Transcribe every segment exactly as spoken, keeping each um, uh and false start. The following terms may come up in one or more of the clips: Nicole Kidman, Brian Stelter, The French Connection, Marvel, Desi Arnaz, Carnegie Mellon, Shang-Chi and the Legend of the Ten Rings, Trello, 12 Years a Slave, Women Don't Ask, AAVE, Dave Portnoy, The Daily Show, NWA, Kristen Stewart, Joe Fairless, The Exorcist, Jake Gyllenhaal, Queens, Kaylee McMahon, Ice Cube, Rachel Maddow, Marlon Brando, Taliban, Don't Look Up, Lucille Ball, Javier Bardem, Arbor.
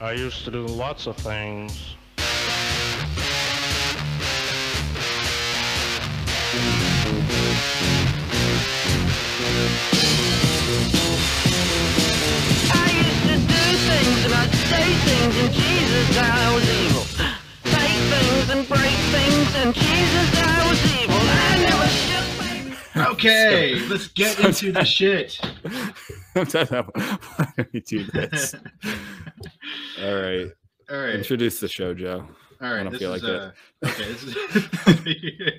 I used to do lots of things. I used to do things and I'd say things and Jesus, I was evil. Take things and break things and Jesus, I was evil. I never should make... Okay, so, let's get so into that, the shit. Why do we do this? All right. All right. Introduce the show, Joe. All right, I don't feel is, like uh, that. Okay, this is you're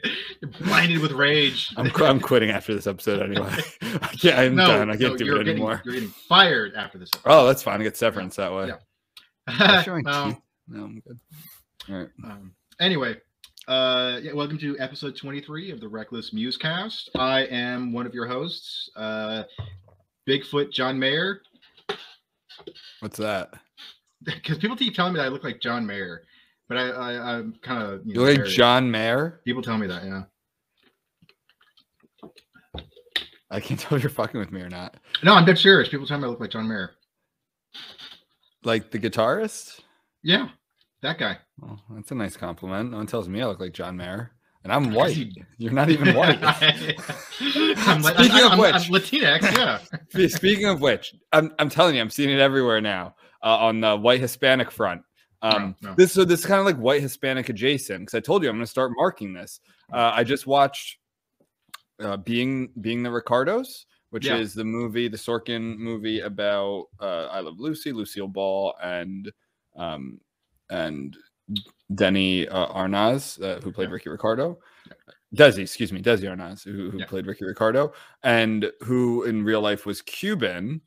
blinded with rage. I'm I'm quitting after this episode anyway. I can't, I'm no, done. I can't no, do it getting, anymore. You're getting fired after this episode. Oh, that's fine. I get severance that way. Yeah. I'm showing um, no, I'm good. All right. Um, anyway, uh, yeah, welcome to episode twenty-three of the Reckless Musecast. I am one of your hosts, uh, Bigfoot John Mayer. What's that? Because people keep telling me that I look like John Mayer. But I, I, I'm kind of... You know, like John Mayer? People tell me that, yeah. I can't tell if you're fucking with me or not. No, I'm dead serious. People tell me I look like John Mayer. Like the guitarist? Yeah, that guy. Well, that's a nice compliment. No one tells me I look like John Mayer. And I'm white. You... You're not even white. I'm, like, speaking I'm, of I'm, which, I'm Latinx, yeah. Speaking of which, I'm, I'm telling you, I'm seeing it everywhere now uh, on the white Hispanic front. Um, no, no. This so this is kind of like white Hispanic adjacent because I told you I'm going to start marking this. Uh, I just watched uh, Being Being the Ricardos, which yeah. is the movie, the Sorkin movie about uh, I Love Lucy, Lucille Ball, and um, and Desi uh, Arnaz, uh, who played yeah. Ricky Ricardo. Desi, excuse me, Desi Arnaz, who, who yeah. played Ricky Ricardo, and who in real life was Cuban.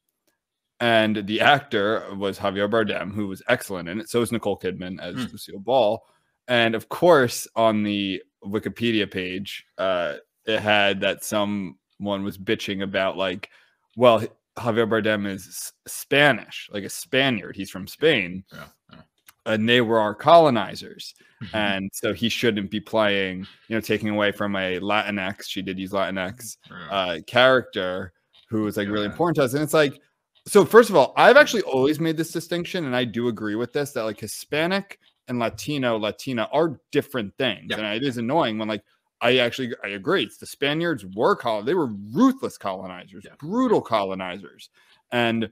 And the actor was Javier Bardem, who was excellent in it. So is Nicole Kidman as mm. Lucille Ball. And of course, on the Wikipedia page, uh, it had that someone was bitching about, like, well, Javier Bardem is Spanish, like a Spaniard. He's from Spain. Yeah, yeah. And they were our colonizers. And so he shouldn't be playing, you know, taking away from a Latinx, she did use Latinx, uh, character who was, like, yeah. really important to us. And it's like, so first of all, I've actually always made this distinction, and I do agree with this, that like Hispanic and Latino, Latina are different things. Yeah. And it is annoying when like, I actually, I agree. It's the Spaniards were, col- they were ruthless colonizers, yeah. brutal colonizers. And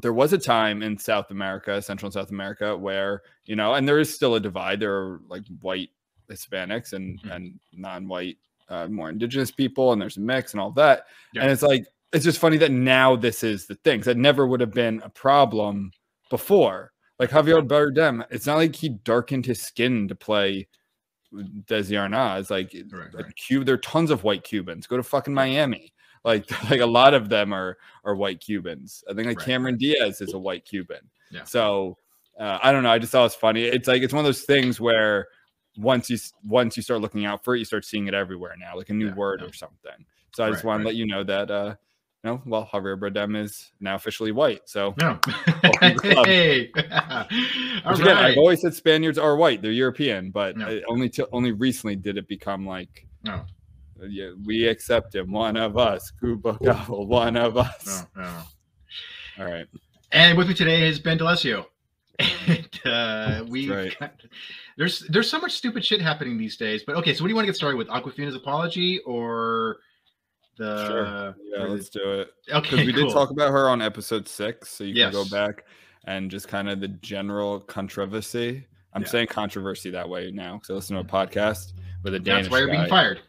there was a time in South America, Central and South America, where, you know, and there is still a divide. There are like white Hispanics and, mm-hmm. and non-white, uh, more indigenous people. And there's a mix and all that. Yeah. And it's like, it's just funny that now this is the thing. That never would have been a problem before. Like Javier Bardem, it's not like he darkened his skin to play Desi Arnaz. Like, right, like right. Cuba, there are tons of white Cubans. Go to fucking Miami. Like, like a lot of them are are white Cubans. I think like right. Cameron Diaz is a white Cuban. Yeah. So uh, I don't know. I just thought it was funny. It's like it's one of those things where once you once you start looking out for it, you start seeing it everywhere now, like a new yeah, word yeah. or something. So I right, just want right. to let you know that. Uh, No, well, Javier Bardem is now officially white. So, no. hey. yeah. All again, right. I've always said Spaniards are white; they're European, but no. only t- only recently did it become like, no, yeah, we accept him, one of us, Cuba, one of us. No, no. All right. And with me today is Ben D'Alessio. And uh, we right. got, there's there's so much stupid shit happening these days. But okay, so what do you want to get started with? Awkwafina's apology or? The, sure. Yeah, let's the, do it. Okay, because we cool. did talk about her on episode six, so you yes. can go back and just kind of the general controversy. I'm yeah. saying controversy that way now because I listen to a podcast with a Danish guy. That's why you're being fired.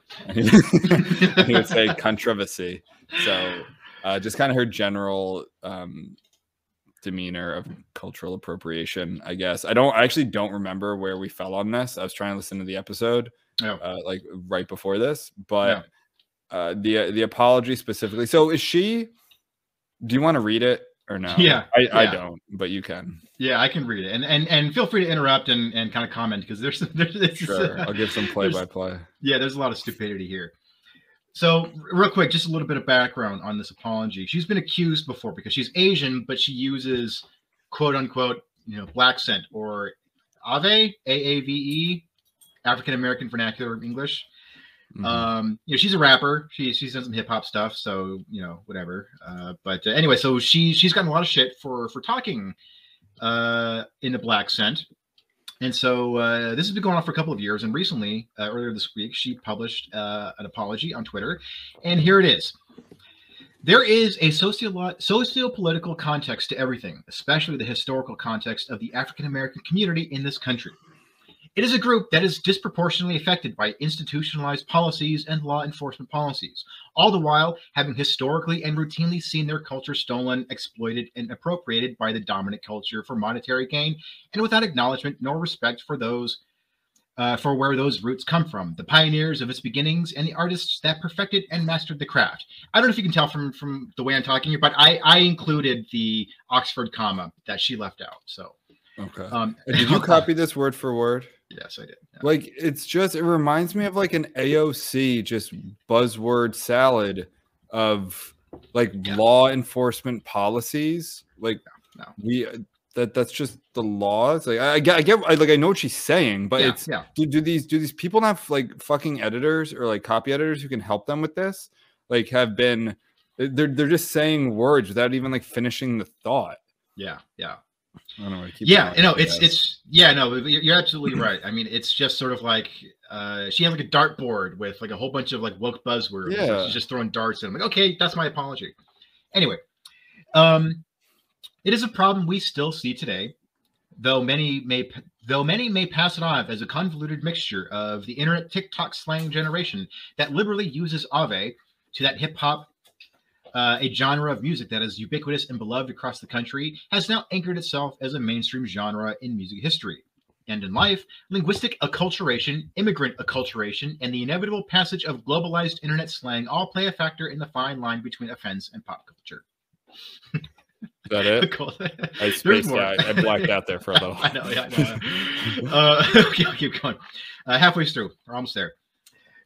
He would say controversy. So uh, just kind of her general um, demeanor of cultural appropriation, I guess. I don't. I actually don't remember where we fell on this. I was trying to listen to the episode oh. uh, like right before this, but. Yeah. Uh, the the apology specifically. So is she? Do you want to read it or no? Yeah, I, yeah. I don't, but you can. Yeah, I can read it, and and, and feel free to interrupt and, and kind of comment because there's there's sure. I'll give some play by play. Yeah, there's a lot of stupidity here. So real quick, just a little bit of background on this apology. She's been accused before because she's Asian, but she uses quote unquote you know black scent or A A V E, A A V E, African American Vernacular of English. Mm-hmm. Um, you know, she's a rapper. She, she's done some hip hop stuff. So, you know, whatever. Uh, but uh, anyway, so she, she's gotten a lot of shit for, for talking uh, in the black scent. And so uh, this has been going on for a couple of years. And recently, uh, earlier this week, she published uh, an apology on Twitter. And here it is. There is a socio- socio-political context to everything, especially the historical context of the African-American community in this country. It is a group that is disproportionately affected by institutionalized policies and law enforcement policies, all the while having historically and routinely seen their culture stolen, exploited, and appropriated by the dominant culture for monetary gain, and without acknowledgement nor respect for those uh, for where those roots come from, the pioneers of its beginnings, and the artists that perfected and mastered the craft. I don't know if you can tell from, from the way I'm talking here, but I, I included the Oxford comma that she left out, so... Okay. Um, did you copy this word for word? Yes, I did. Yeah. Like, it's just, it reminds me of like an A O C, just buzzword salad of like yeah. law enforcement policies. Like no, no. we, that that's just the law. It's like, I, I get, I get I, like, I know what she's saying, but yeah, it's, yeah. Do, do these, do these people not have like fucking editors or like copy editors who can help them with this? Like have been, they're, they're just saying words without even like finishing the thought. Yeah. Yeah. I don't know, I keep yeah, no, it's that. it's yeah, no, you're absolutely right. I mean, it's just sort of like uh, she had like a dartboard with like a whole bunch of like woke buzzwords. Yeah, so she's just throwing darts, and I'm like, okay, that's my apology. Anyway, um, it is a problem we still see today, though many may though many may pass it off as a convoluted mixture of the internet TikTok slang generation that liberally uses A A V E to that hip hop. Uh, a genre of music that is ubiquitous and beloved across the country has now anchored itself as a mainstream genre in music history. And in life, linguistic acculturation, immigrant acculturation, and the inevitable passage of globalized internet slang all play a factor in the fine line between offense and pop culture. Is that it? Cool. I spaced out. I blacked out there for a little. I know. Yeah, I know. uh, okay, I'll keep going. Uh, halfway through. We're almost there.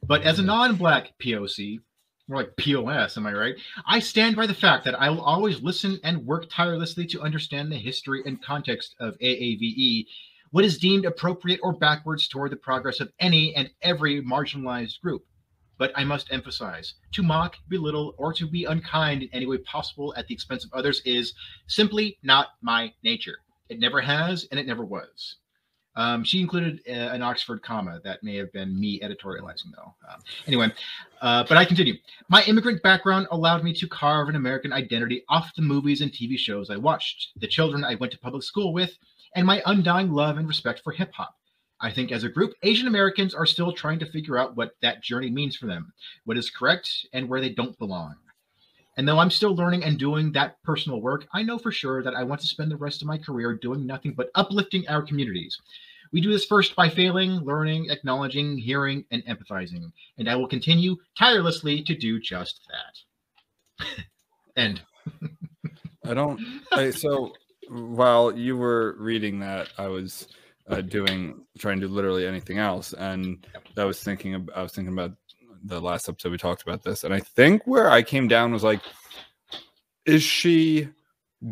But as a non-black P O C, more like P O S, am I right? I stand by the fact that I will always listen and work tirelessly to understand the history and context of A A V E, what is deemed appropriate or backwards toward the progress of any and every marginalized group. But I must emphasize, to mock, belittle, or to be unkind in any way possible at the expense of others is simply not my nature. It never has, and it never was. Um, she included uh, an Oxford comma that may have been me editorializing, though. Um, anyway, uh, but I continue. My immigrant background allowed me to carve an American identity off the movies and T V shows I watched, the children I went to public school with, and my undying love and respect for hip-hop. I think as a group, Asian Americans are still trying to figure out what that journey means for them, what is correct, and where they don't belong. And though I'm still learning and doing that personal work, I know for sure that I want to spend the rest of my career doing nothing but uplifting our communities. We do this first by failing, learning, acknowledging, hearing, and empathizing. And I will continue tirelessly to do just that. End. I don't... I, so while you were reading that, I was uh, doing... trying to do literally anything else. And I was thinking of, I was thinking about the last episode we talked about this, and I think where I came down was like, is she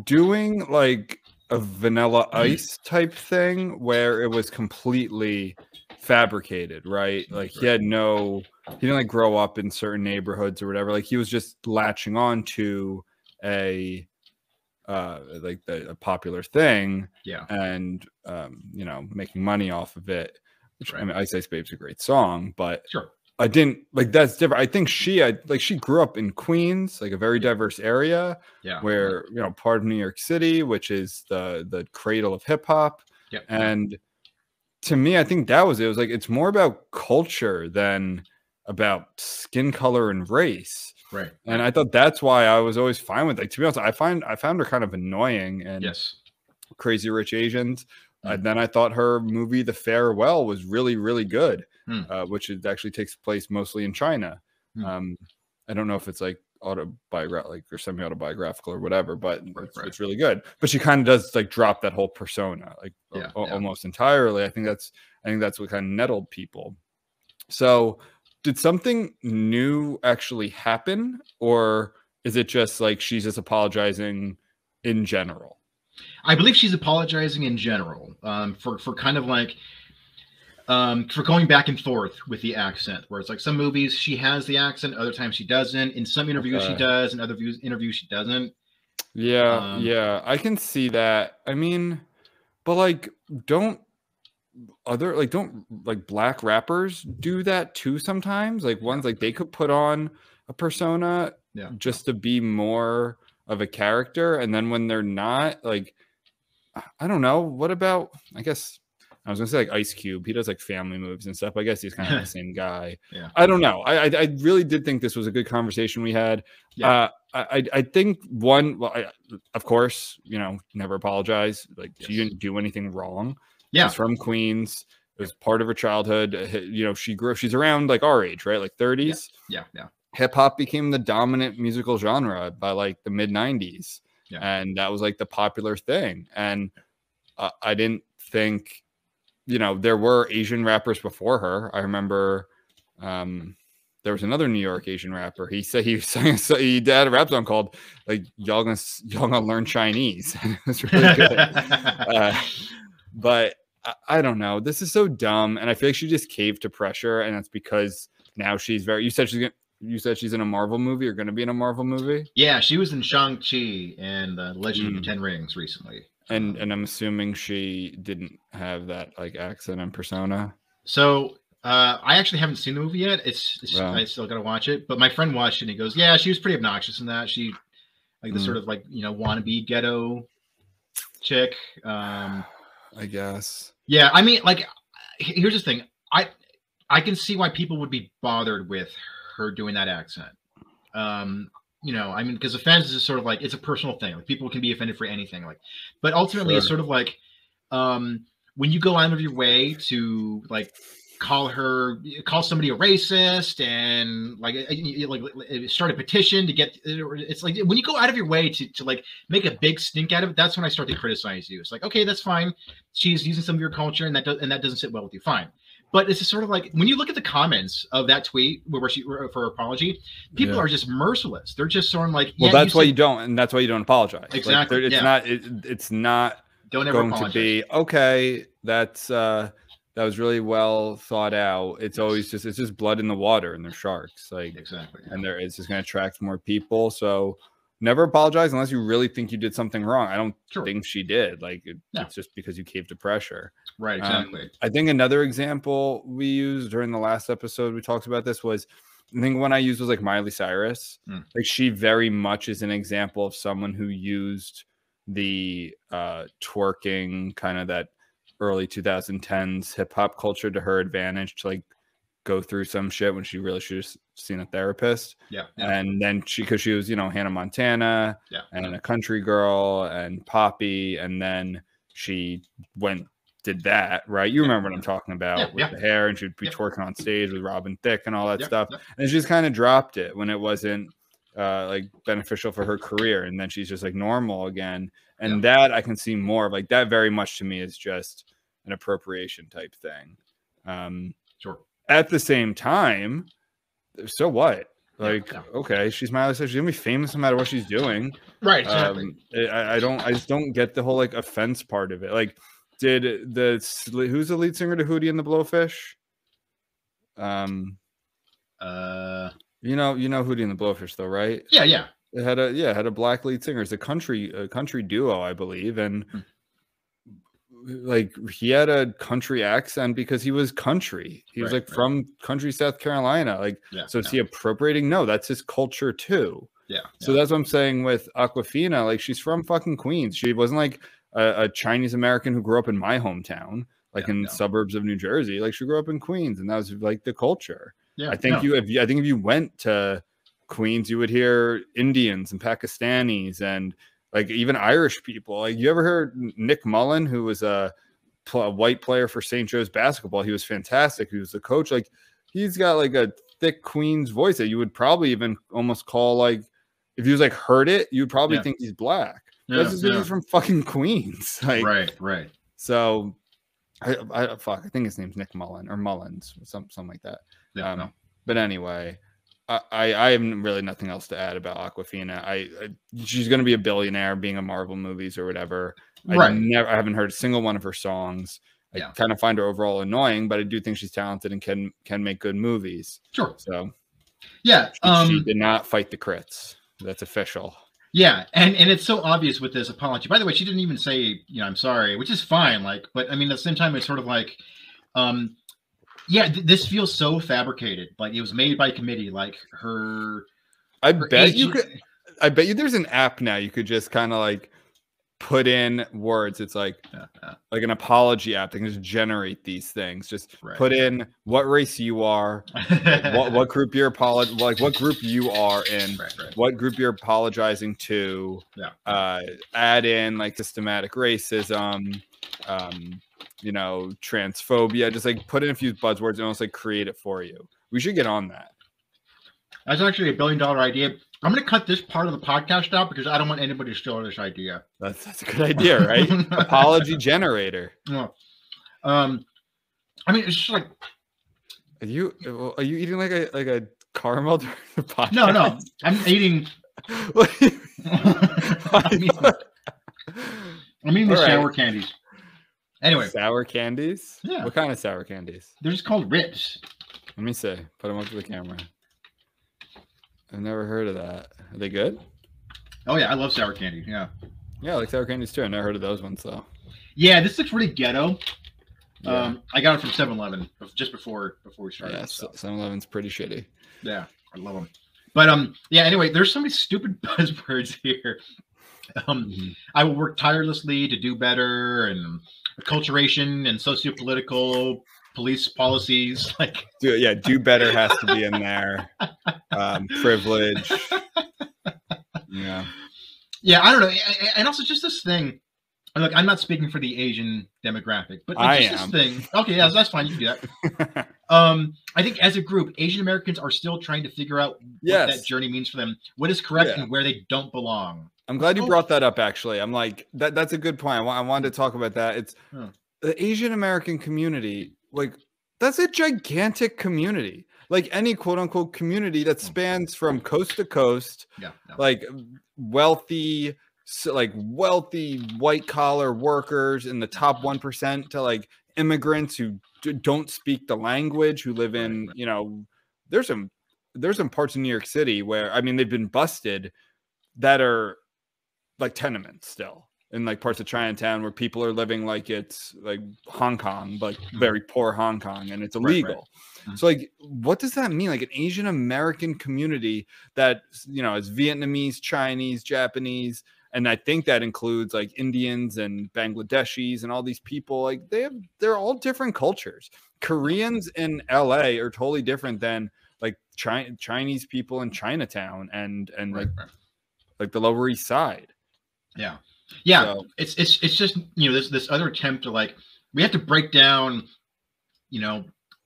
doing like a Vanilla Ice type thing where it was completely fabricated, right? Like he had no, he didn't like grow up in certain neighborhoods or whatever. Like he was just latching on to a uh like the, a popular thing, yeah, and um you know, making money off of it. Which, I mean, Ice Ice Babe's a great song, but sure. I didn't like that's different. I think she, I like she grew up in Queens, like a very diverse area, yeah, where, you know, part of New York City, which is the the cradle of hip hop. Yeah. And to me, I think that was it. It was like it's more about culture than about skin color and race. Right. And I thought that's why I was always fine with, like, to be honest, I find I found her kind of annoying and yes, Crazy Rich Asians. And then I thought her movie, The Farewell, was really, really good, hmm. uh, which it actually takes place mostly in China. Hmm. Um, I don't know if it's like autobiographical like, or semi-autobiographical or whatever, but right, it's, right. it's really good. But she kind of does like drop that whole persona like yeah, o- yeah. almost entirely. I think that's I think that's what kind of nettled people. So did something new actually happen, or is it just like she's just apologizing in general? I believe she's apologizing in general um, for, for kind of like um, for going back and forth with the accent, where it's like some movies she has the accent, other times she doesn't. In some interviews okay. she does, in other views, interviews she doesn't. Yeah, um, yeah, I can see that. I mean, But like, don't other like don't like black rappers do that too sometimes? Like ones like they could put on a persona yeah. just to be more of a character, and then when they're not, like, I don't know. What about? I guess I was gonna say like Ice Cube. He does like family movies and stuff. I guess he's kind of the same guy. Yeah. I don't know. I, I I really did think this was a good conversation we had. Yeah. Uh, I I think one. Well, I, of course, you know, never apologize. Like yes. she didn't do anything wrong. Yeah. She's from Queens. It was part of her childhood. You know, she grew. She's around like our age, right? Like thirties. Yeah. Yeah. yeah. Hip-hop became the dominant musical genre by like the mid nineties. Yeah. And that was like the popular thing. And uh, I didn't think, you know, there were Asian rappers before her. I remember um, there was another New York Asian rapper. He said he sang, so he had a rap song called like y'all gonna, y'all gonna learn Chinese. It was really good. uh, but I, I don't know. This is so dumb. And I feel like she just caved to pressure. And that's because now she's very, you said she's going to, You said she's in a Marvel movie or going to be in a Marvel movie? Yeah, she was in Shang-Chi and the Legend mm. of the Ten Rings recently. And and I'm assuming she didn't have that like accent and persona. So uh, I actually haven't seen the movie yet. It's, it's wow. I still got to watch it. But my friend watched it and he goes, yeah, she was pretty obnoxious in that. She like the mm. sort of like, you know, wannabe ghetto chick. Um, I guess. Yeah, I mean, like, here's the thing. I I can see why people would be bothered with her. her doing that accent. Um, you know, I mean, because offense is sort of like, it's a personal thing. Like people can be offended for anything. Like, but ultimately sure. it's sort of like, um, when you go out of your way to like call her, call somebody a racist and like, like start a petition to get, it's like, when you go out of your way to, to like make a big stink out of it, that's when I start to criticize you. It's like, okay, that's fine. She's using some of your culture and that does, and that doesn't sit well with you. Fine. But it's just sort of like when you look at the comments of that tweet where she for her apology, people yeah. are just merciless. They're just sort of like, yeah, well, that's you why said... you don't, and that's why you don't apologize. Exactly. Like, it's yeah. not. It, it's not. Don't ever going apologize. To be okay. That's uh, that was really well thought out. It's yes. always just it's just blood in the water, and they're sharks. Like exactly, yeah. and there it's just going to attract more people. So never apologize unless you really think you did something wrong. I don't sure. think she did. Like it, no. it's just because you caved to pressure. Right, exactly. Um, I think another example we used during the last episode we talked about this was, I think one I used was like Miley Cyrus. Mm. Like she very much is an example of someone who used the uh, twerking, kind of that early twenty tens hip hop culture to her advantage to like go through some shit when she really should have seen a therapist. Yeah. yeah. And then she, because she was, you know, Hannah Montana yeah. and yeah. a country girl and Poppy. And then she went, did that, right? You yeah. remember what I'm talking about yeah. with yeah. the hair, and she'd be yeah. twerking on stage with Robin Thicke and all that yeah. stuff. Yeah. And she just kind of dropped it when it wasn't uh, like beneficial for her career. And then she's just like normal again. And yeah. that I can see more of like that very much to me is just an appropriation type thing. Um, sure. At the same time, so what? Like, yeah, yeah. okay, she's Miley Cyrus. She's gonna be famous no matter what she's doing, right? Exactly. Um, I, I don't, I just don't get the whole like offense part of it. Like, did the who's the lead singer to Hootie and the Blowfish? Um, uh, you know, you know Hootie and the Blowfish though, right? Yeah, yeah. It had a yeah, it had a black lead singer. It's a country a country duo, I believe, and. Hmm. Like he had a country accent because he was country. He right, was like right. from country South Carolina. Like yeah, so is yeah. he appropriating? No, that's his culture too. Yeah. So yeah. that's what I'm saying with Awkwafina. Like she's from fucking Queens. She wasn't like a, a Chinese American who grew up in my hometown, like yeah, in no. suburbs of New Jersey. Like she grew up in Queens, and that was like the culture. Yeah. I think no. you if you, I think if you went to Queens, you would hear Indians and Pakistanis and like even Irish people. Like you ever heard Nick Mullen, who was a, pl- a white player for Saint Joe's basketball? He was fantastic. He was the coach. Like he's got like a thick Queens voice that you would probably even almost call like if he was like heard it, you'd probably yeah. think he's black. Yeah, this is yeah. he's from fucking Queens. Like right, right. So I, I fuck. I think his name's Nick Mullen or Mullins, some something like that. Yeah. Um, no. But anyway. I, I have really nothing else to add about Awkwafina. I, I she's going to be a billionaire being a Marvel movies or whatever. I right. never I haven't heard a single one of her songs. I yeah. kind of find her overall annoying, but I do think she's talented and can can make good movies. Sure. So yeah, she, um, she did not fight the crits. That's official. Yeah, and, and it's so obvious with this apology. By the way, she didn't even say, you know, I'm sorry, which is fine. Like, but I mean, at the same time, it's sort of like, um, yeah, th- this feels so fabricated. Like it was made by committee. Like her, I her bet agent- you could. I bet you there's an app now you could just kind of like put in words. It's like yeah, yeah. like an apology app. They can just generate these things. Just right. put in what race you are, like what, what group you're apolog- like what group you are in, right, right. what group you're apologizing to. Yeah. Uh, add in like systematic racism, um, you know, transphobia. Just like put in a few buzzwords and almost like create it for you. We should get on that. That's actually a billion dollar idea. I'm going to cut this part of the podcast out because I don't want anybody to steal this idea. That's, that's a good idea, right? Apology generator. Yeah. Um, I mean, it's just like. Are you are you eating like a like a caramel during the podcast? No, no, I'm eating. I'm eating, I'm eating the right. sour candies. Anyway, sour candies. Yeah. What kind of sour candies? They're just called Rips. Let me see. Put them up to the camera. I've never heard of that. Are they good? Oh, yeah. I love sour candy. Yeah. Yeah, I like sour candies, too. I never heard of those ones, though. Yeah, this looks really ghetto. Yeah. Um, I got it from seven eleven just before before we started. Yeah, so. seven eleven's pretty shitty. Yeah, I love them. But, um, yeah, anyway, there's so many stupid buzzwords here. Um, mm-hmm. I will work tirelessly to do better and acculturation and sociopolitical police policies, like do, yeah, do better has to be in there. Um, privilege, yeah, yeah. I don't know, and also just this thing. Look, I'm not speaking for the Asian demographic, but like, I just am. This thing. Okay, yeah, that's fine. You can do that. um, I think as a group, Asian Americans are still trying to figure out yes. what that journey means for them, what is correct yeah. and where they don't belong. I'm glad you oh. brought that up. Actually, I'm like that. That's a good point. I, w- I wanted to talk about that. It's huh. the Asian American community. Like, that's a gigantic community, like any quote unquote community that spans from coast to coast, yeah, no. like wealthy, like wealthy white collar workers in the top one percent to like immigrants who d- don't speak the language, who live in, you know, there's some, there's some parts of New York City where, I mean, they've been busted that are like tenements still. In like parts of Chinatown where people are living like it's like Hong Kong, like very poor Hong Kong, and it's illegal. Right, right. Mm-hmm. So like, what does that mean? Like an Asian American community that, you know, is Vietnamese, Chinese, Japanese. And I think that includes like Indians and Bangladeshis and all these people, like they have, they're all different cultures. Koreans in L A are totally different than like Chi- Chinese people in Chinatown and, and right, like, right. like the Lower East Side. Yeah. Yeah, so. it's it's it's just, you know, this this other attempt to like, we have to break down, you know,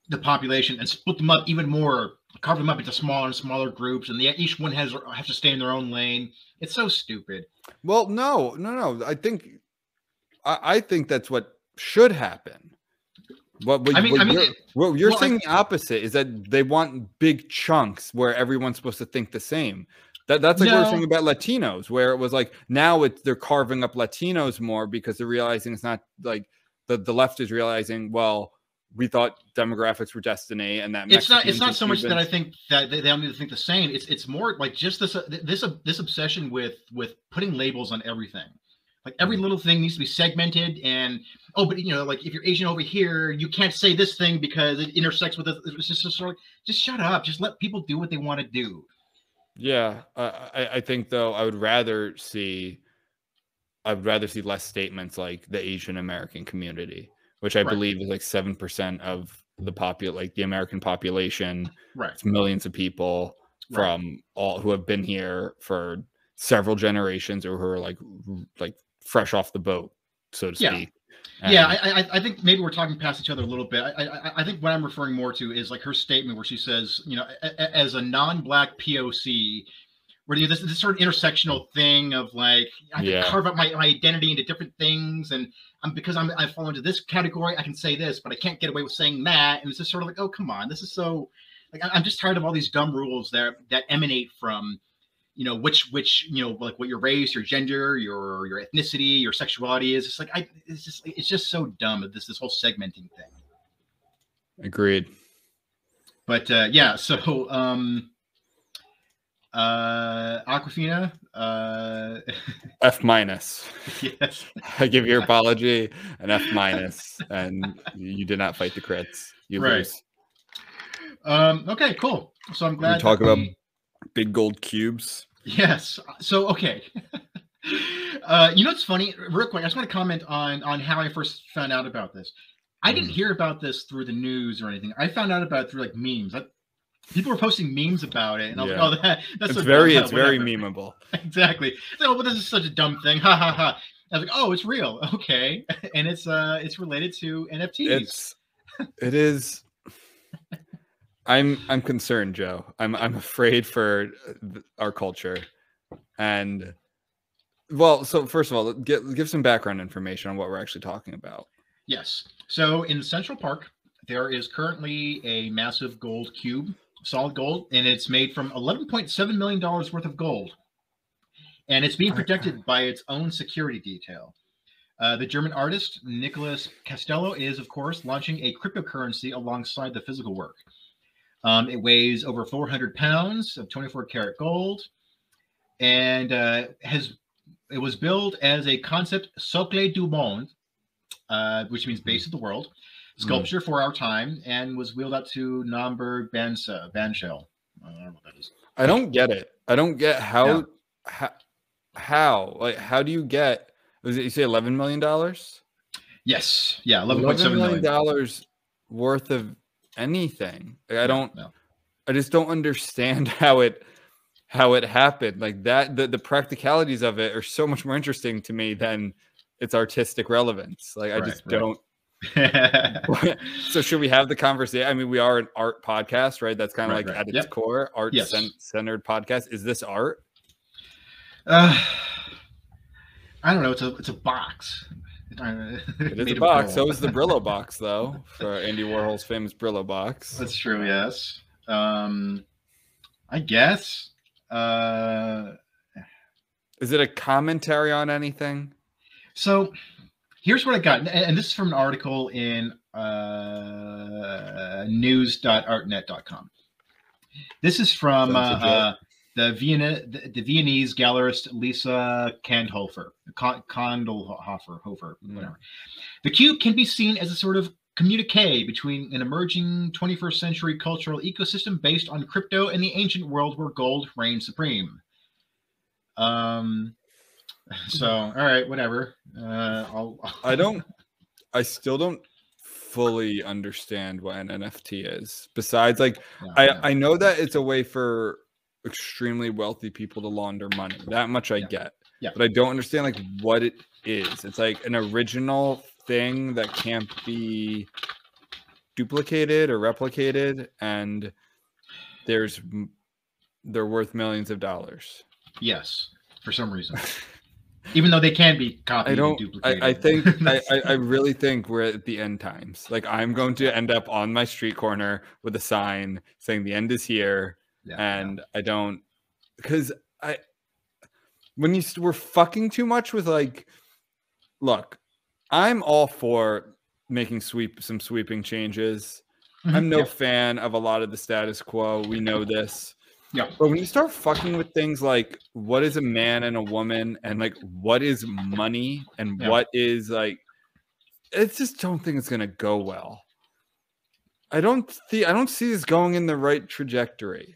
the population and split them up even more, carve them up into smaller and smaller groups, and the, each one has has to stay in their own lane. It's so stupid. Well, no, no, no. I think I, I think that's what should happen. What, what, I mean, what I mean, you're, what you're well, saying I, the opposite is that they want big chunks where everyone's supposed to think the same. That, that's like no. we were saying about Latinos, where it was like now it's, they're carving up Latinos more because they're realizing it's not like the, the left is realizing, well, we thought demographics were destiny, and that it's Mexicans not. It's not so much that I think that they, they don't need to think the same. It's it's more like just this uh, this uh, this obsession with with putting labels on everything. Like every little thing needs to be segmented, and oh, but you know, like if you're Asian over here, you can't say this thing because it intersects with this. It's just sort of like, just shut up. Just let people do what they want to do. Yeah, uh, I, I think though I would rather see, I would rather see less statements like the Asian American community, which I right. believe is like seven percent of the popul, like the American population. Right, it's millions of people from right. all who have been here for several generations, or who are like like fresh off the boat, so to yeah. speak. And yeah, I, I I think maybe we're talking past each other a little bit. I, I I think what I'm referring more to is like her statement where she says, you know, a, a, as a non-black P O C, where you this this sort of intersectional thing of like I can yeah. carve up my, my identity into different things, and I'm because I'm I fall into this category, I can say this, but I can't get away with saying that. And it's just sort of like, oh come on, this is so like I, I'm just tired of all these dumb rules that that emanate from. You know, which, which, you know, like what your race, your gender, your, your ethnicity, your sexuality is. It's like, I, it's just, it's just so dumb. This, this whole segmenting thing. Agreed. But, uh, yeah. So, um, Uh, Awkwafina, uh, F minus. Yes, I give your apology an F minus, and you did not fight the crits. You right. lose. Um. Okay. Cool. So I'm glad. Can we talk about we... big gold cubes. Yes. So okay. uh, you know what's funny? Real quick, I just want to comment on on how I first found out about this. I didn't hear about this through the news or anything. I found out about it through like memes. I, people were posting memes about it, and I was yeah. like, "Oh, that, that's it's very, dumb, it's whatever. very memeable." Exactly. So, well, this is such a dumb thing. Ha ha ha! I was like, "Oh, it's real, okay," and it's uh, it's related to N F Ts. It's, it is. I'm I'm concerned, Joe. I'm I'm afraid for our culture, and well, so first of all, give give some background information on what we're actually talking about. Yes. So in Central Park, there is currently a massive gold cube, solid gold, and it's made from eleven point seven million dollars worth of gold. And it's being protected by its own security detail. Uh, the German artist, Nicolas Castello, is, of course, launching a cryptocurrency alongside the physical work. Um, it weighs over four hundred pounds of twenty-four karat gold and uh, has it was billed as a concept socle du monde, Uh, which means base of the world, sculpture mm. for our time, and was wheeled out to Namburg Bansa, Banshell. I don't know what that is. I don't get it. I don't get how, yeah. how, how, like, how do you get, was it, you say eleven million dollars? Yes. Yeah. eleven point seven million dollars worth of anything. Like, I don't, no. I just don't understand how it, how it happened. Like that, the, the practicalities of it are so much more interesting to me than its artistic relevance. Like, right, I just right. don't. So should we have the conversation? I mean, we are an art podcast, right? That's kind of right, like right. at its yep. core, art yes. centered podcast. Is this art? Uh, I don't know. It's a, it's a box. It is a box. Brillo. So is the Brillo box though, for Andy Warhol's famous Brillo box. That's true. Yes. Um, I guess. Uh, is it a commentary on anything? So here's what I got, and this is from an article in uh, news dot artnet dot com. This is from uh, uh, the, Vienna, the, the Viennese gallerist Lisa Kandhofer, Kandhofer, Hofer, whatever. Mm. The cube can be seen as a sort of communique between an emerging twenty-first century cultural ecosystem based on crypto and the ancient world where gold reigned supreme. Um... So, all right, whatever. Uh, I'll, I'll... I don't, I still don't fully understand what an N F T is. Besides, like, no, I, no. I know that it's a way for extremely wealthy people to launder money. That much I yeah. get. Yeah. But I don't understand, like, what it is. It's like an original thing that can't be duplicated or replicated. And there's, they're worth millions of dollars. Yes, for some reason. Even though they can be copied I don't, and duplicated. I, I think I, I really think we're at the end times. Like, I'm going to end up on my street corner with a sign saying the end is here. Yeah, and yeah. I don't, because I when you we're fucking too much with, like, look, I'm all for making sweep some sweeping changes. I'm no yeah. fan of a lot of the status quo. We know this. Yeah, but when you start fucking with things like what is a man and a woman, and like what is money, and yeah. what is, like, it's just don't think it's gonna go well. I don't see. I don't see this going in the right trajectory.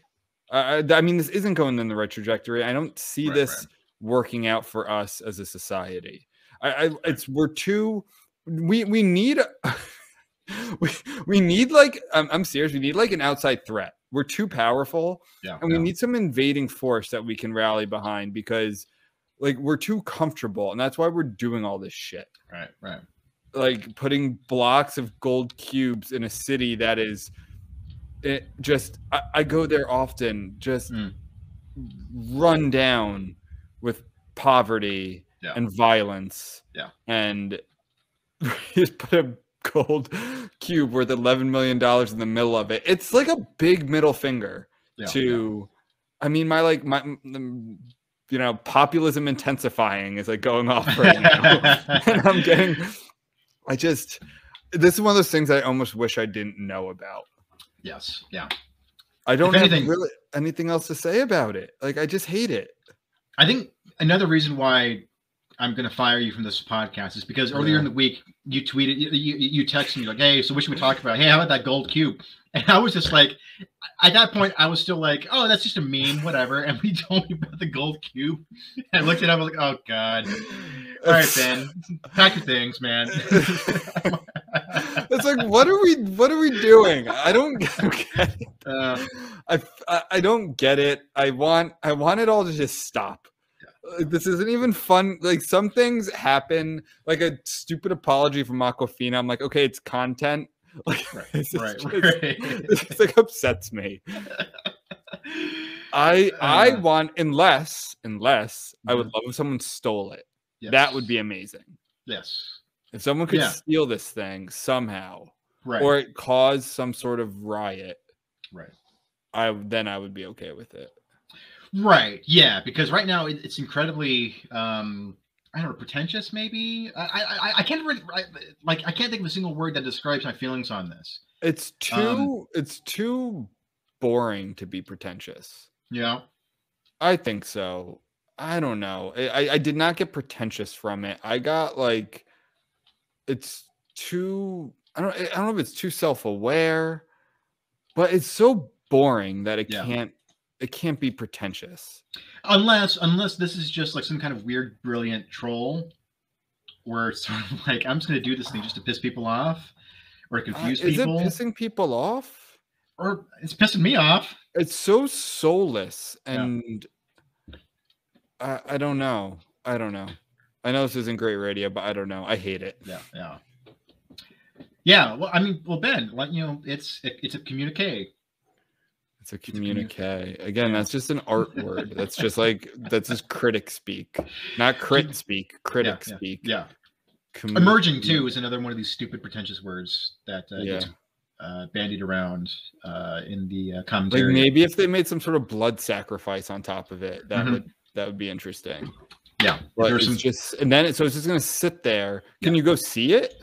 I, I mean, this isn't going in the right trajectory. I don't see right, this right. working out for us as a society. I, I it's we're too. We we need. we we need like I'm, I'm serious. We need like an outside threat. We're too powerful, yeah, and we yeah. need some invading force that we can rally behind, because, like, we're too comfortable, and that's why we're doing all this shit. Right, right. Like, putting blocks of gold cubes in a city that is, it just I, I go there often, just mm. run down with poverty yeah. and violence. Yeah, and just put a gold cube worth eleven million dollars in the middle of it. It's like a big middle finger yeah, to yeah. I mean, my like my you know populism intensifying is like going off right now. And I'm getting I just this is one of those things I almost wish I didn't know about. Yes. Yeah. I don't if have anything, really anything else to say about it. Like, I just hate it. I think another reason why I'm going to fire you from this podcast is because earlier yeah. in the week you tweeted, you, you, you texted me like, hey, so what should we talk about? Hey, how about that gold cube? And I was just like, at that point, I was still like, oh, that's just a meme, whatever. And we told me about the gold cube. And I looked at him, I was like, oh, God. All right, Ben, pack your things, man. It's like, what are we, what are we doing? I don't, I don't get it. Uh, I, I don't get it. I want, I want it all to just stop. This isn't even fun. Like, some things happen, like a stupid apology from Awkwafina. I'm like, okay, it's content. Like, right, this right, just, right. This, like, upsets me. I uh, I want, unless unless yeah. I would love if someone stole it. Yes. That would be amazing. Yes, if someone could yeah. steal this thing somehow, right, or it caused some sort of riot, right? I then I would be okay with it. Right. Yeah, because right now it, it's incredibly. Um, I don't know, pretentious maybe. I I, I can't really, I, like I can't think of a single word that describes my feelings on this. It's too um, it's too boring to be pretentious. Yeah, I think so. I don't know. I I did not get pretentious from it. I got like, it's too. I don't. I don't know if it's too self-aware, but it's so boring that it yeah. can't. It can't be pretentious. Unless, unless this is just like some kind of weird, brilliant troll where it's sort of like, I'm just going to do this thing just to piss people off or confuse uh, is people. Is it pissing people off? Or it's pissing me off. It's so soulless. And yeah. I, I don't know. I don't know. I know this isn't great radio, but I don't know. I hate it. Yeah. Yeah. Yeah. Well, I mean, well, Ben, like, you know, it's, it, it's a communique. It's a communique. Again, that's just an art word. That's just like, that's just critic speak. Not crit speak, critic yeah, yeah, speak. Yeah. Commun- Emerging, too, is another one of these stupid, pretentious words that uh, yeah. gets uh, bandied around uh, in the uh, commentary. Like, maybe if they made some sort of blood sacrifice on top of it, that mm-hmm. would that would be interesting. Yeah. But there's some... just, and then it, so it's just going to sit there. Can yeah. you go see it?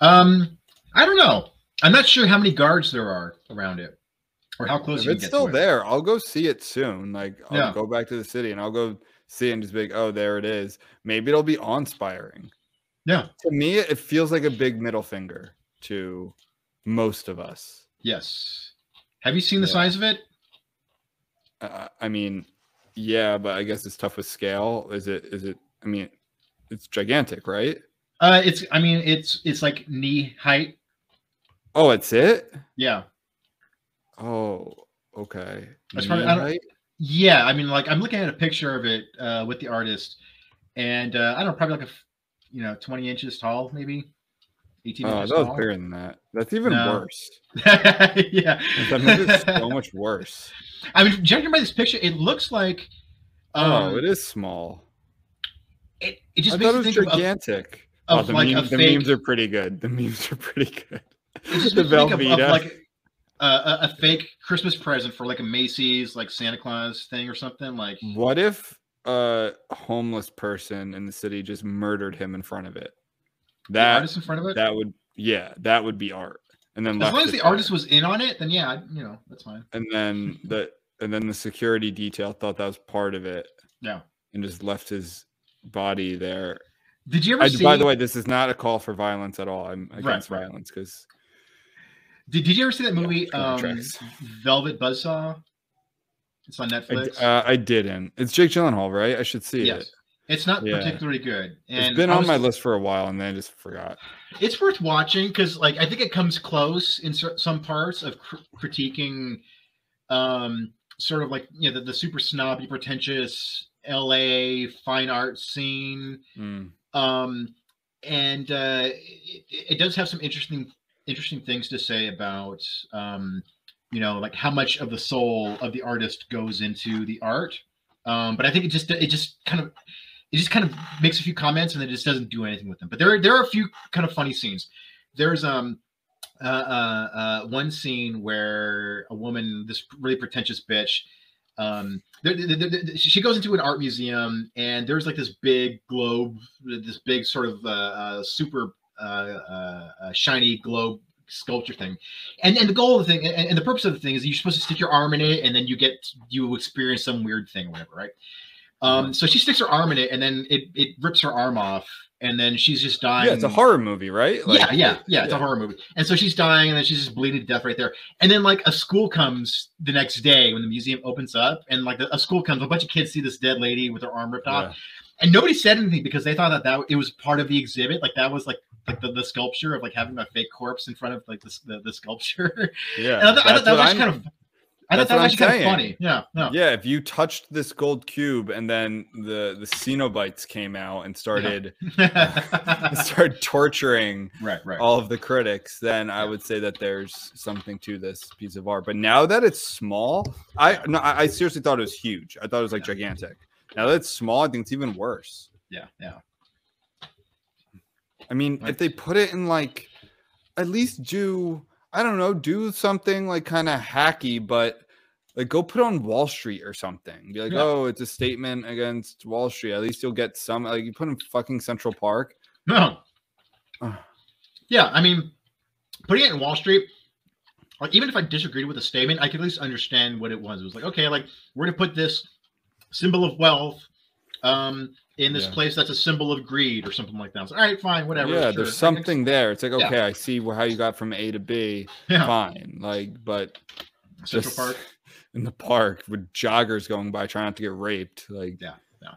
Um, I don't know. I'm not sure how many guards there are around it. Or how close if you it's get still to it. There, I'll go see it soon. Like, I'll yeah. go back to the city and I'll go see it and just be like, oh, there it is. Maybe it'll be awe-inspiring. Yeah. To me, it feels like a big middle finger to most of us. Yes. Have you seen yeah. the size of it? Uh, I mean, yeah, but I guess it's tough with scale. Is it, is it, I mean, it's gigantic, right? Uh, it's, I mean, it's, it's like knee height. Oh, it's it? Yeah. Oh, okay. That's probably, I don't, yeah, I mean, like, I'm looking at a picture of it uh, with the artist, and uh, I don't know, probably like a, you know, twenty inches tall, maybe eighteen oh, inches that tall. That was bigger than that. That's even no. worse. Yeah. That makes it so much worse. I mean, judging by this picture, it looks like... Um, oh, it is small. It, it just I makes thought it was gigantic. Of, oh, of the, like meme, the memes are pretty good. The memes are pretty good. It just the Velveeta. Uh, a, a fake Christmas present for like a Macy's, like Santa Claus thing or something. Like, what if a homeless person in the city just murdered him in front of it? That the artist in front of it. That would, yeah, that would be art. And then as long as the artist there. was in on it, then yeah, you know, that's fine. And then the and then the security detail thought that was part of it. Yeah, and just left his body there. Did you ever I, see? By the way, this is not a call for violence at all. I'm against right, violence because. Did, did you ever see that movie, yeah, um, Velvet Buzzsaw? It's on Netflix. I, uh, I didn't. It's Jake Gyllenhaal, right? I should see yes. it. It's not yeah. particularly good. And it's been on was, my list for a while, and then I just forgot. It's worth watching because, like, I think it comes close in some parts of cr- critiquing, um, sort of like you know the, the super snobby, pretentious L A fine art scene, mm. um, and uh, it, it does have some interesting. interesting things to say about, um, you know, like how much of the soul of the artist goes into the art. Um, but I think it just, it just kind of, it just kind of makes a few comments and then it just doesn't do anything with them. But there, there are a few kind of funny scenes. There's, um, uh, uh, uh one scene where a woman, this really pretentious bitch, um, there, there, there, she goes into an art museum and there's like this big globe, this big sort of, uh, uh super, Uh, uh, uh, shiny globe sculpture thing. And and the goal of the thing, and, and the purpose of the thing is you're supposed to stick your arm in it, and then you get, you experience some weird thing or whatever, right? Um, so she sticks her arm in it, and then it, it rips her arm off, and then she's just dying. Yeah, it's a horror movie, right? Like, yeah, yeah, yeah, it's yeah. a horror movie. And so she's dying, and then she's just bleeding to death right there. And then, like, a school comes the next day when the museum opens up, and, like, a school comes, a bunch of kids see this dead lady with her arm ripped yeah. off. And nobody said anything because they thought that, that it was part of the exhibit. Like, that was, like, like the, the sculpture of, like, having a fake corpse in front of, like, the, the, the sculpture. Yeah, and I thought, I thought that was I'm... kind of... I That's thought that was kind of funny. Yeah, no. Yeah, if you touched this gold cube and then the, the Cenobites came out and started yeah. uh, started torturing right, right. all of the critics, then yeah. I would say that there's something to this piece of art. But now that it's small, I no, I, I seriously thought it was huge. I thought it was like yeah. gigantic. Now that it's small, I think it's even worse. Yeah, yeah. I mean, right. if they put it in like, at least do... I don't know, do something like kind of hacky, but like go put on Wall Street or something. Be like, yeah. oh, it's a statement against Wall Street. At least you'll get some, like you put in fucking Central Park. No. Oh. Yeah, I mean, putting it in Wall Street, like even if I disagreed with the statement, I could at least understand what it was. It was like, okay, like we're going to put this symbol of wealth um, in this yeah. place that's a symbol of greed or something like that. I was like, all right, fine, whatever. Yeah, sure. There's something there. It's like, okay, yeah. I see how you got from A to B. Yeah. Fine. Like, but Central Park in the park with joggers going by trying not to get raped. Like, yeah, yeah.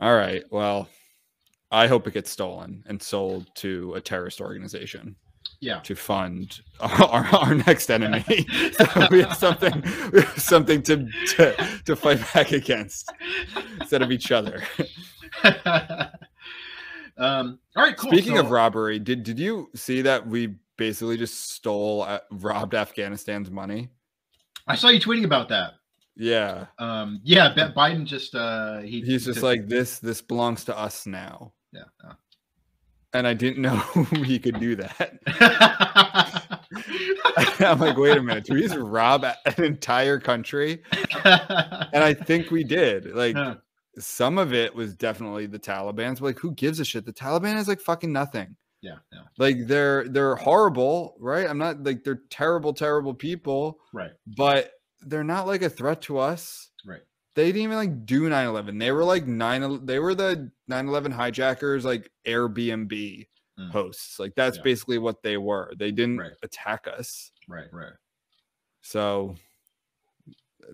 All right. Well, I hope it gets stolen and sold to a terrorist organization. Yeah. To fund our, our, our next enemy. So we have something we have something to, to to fight back against instead of each other. um all right, cool. Speaking so, of robbery, did did you see that we basically just stole uh, robbed Afghanistan's money? I saw you tweeting about that. Yeah. Um yeah, Biden just uh he, he's just like it. this this belongs to us now. Yeah. Uh. And I didn't know he could do that. I'm like, wait a minute. Did we just rob an entire country? And I think we did. Like, huh. some of it was definitely the Taliban's. But like, who gives a shit? The Taliban is like fucking nothing. Yeah, yeah. Like, they're they're horrible, right? I'm not like they're terrible, terrible people. Right. But they're not like a threat to us. Right. They didn't even like do nine eleven. They were like nine. They were the nine eleven hijackers, like Airbnb mm. hosts. Like that's yeah. basically what they were. They didn't right. attack us. Right. Right. So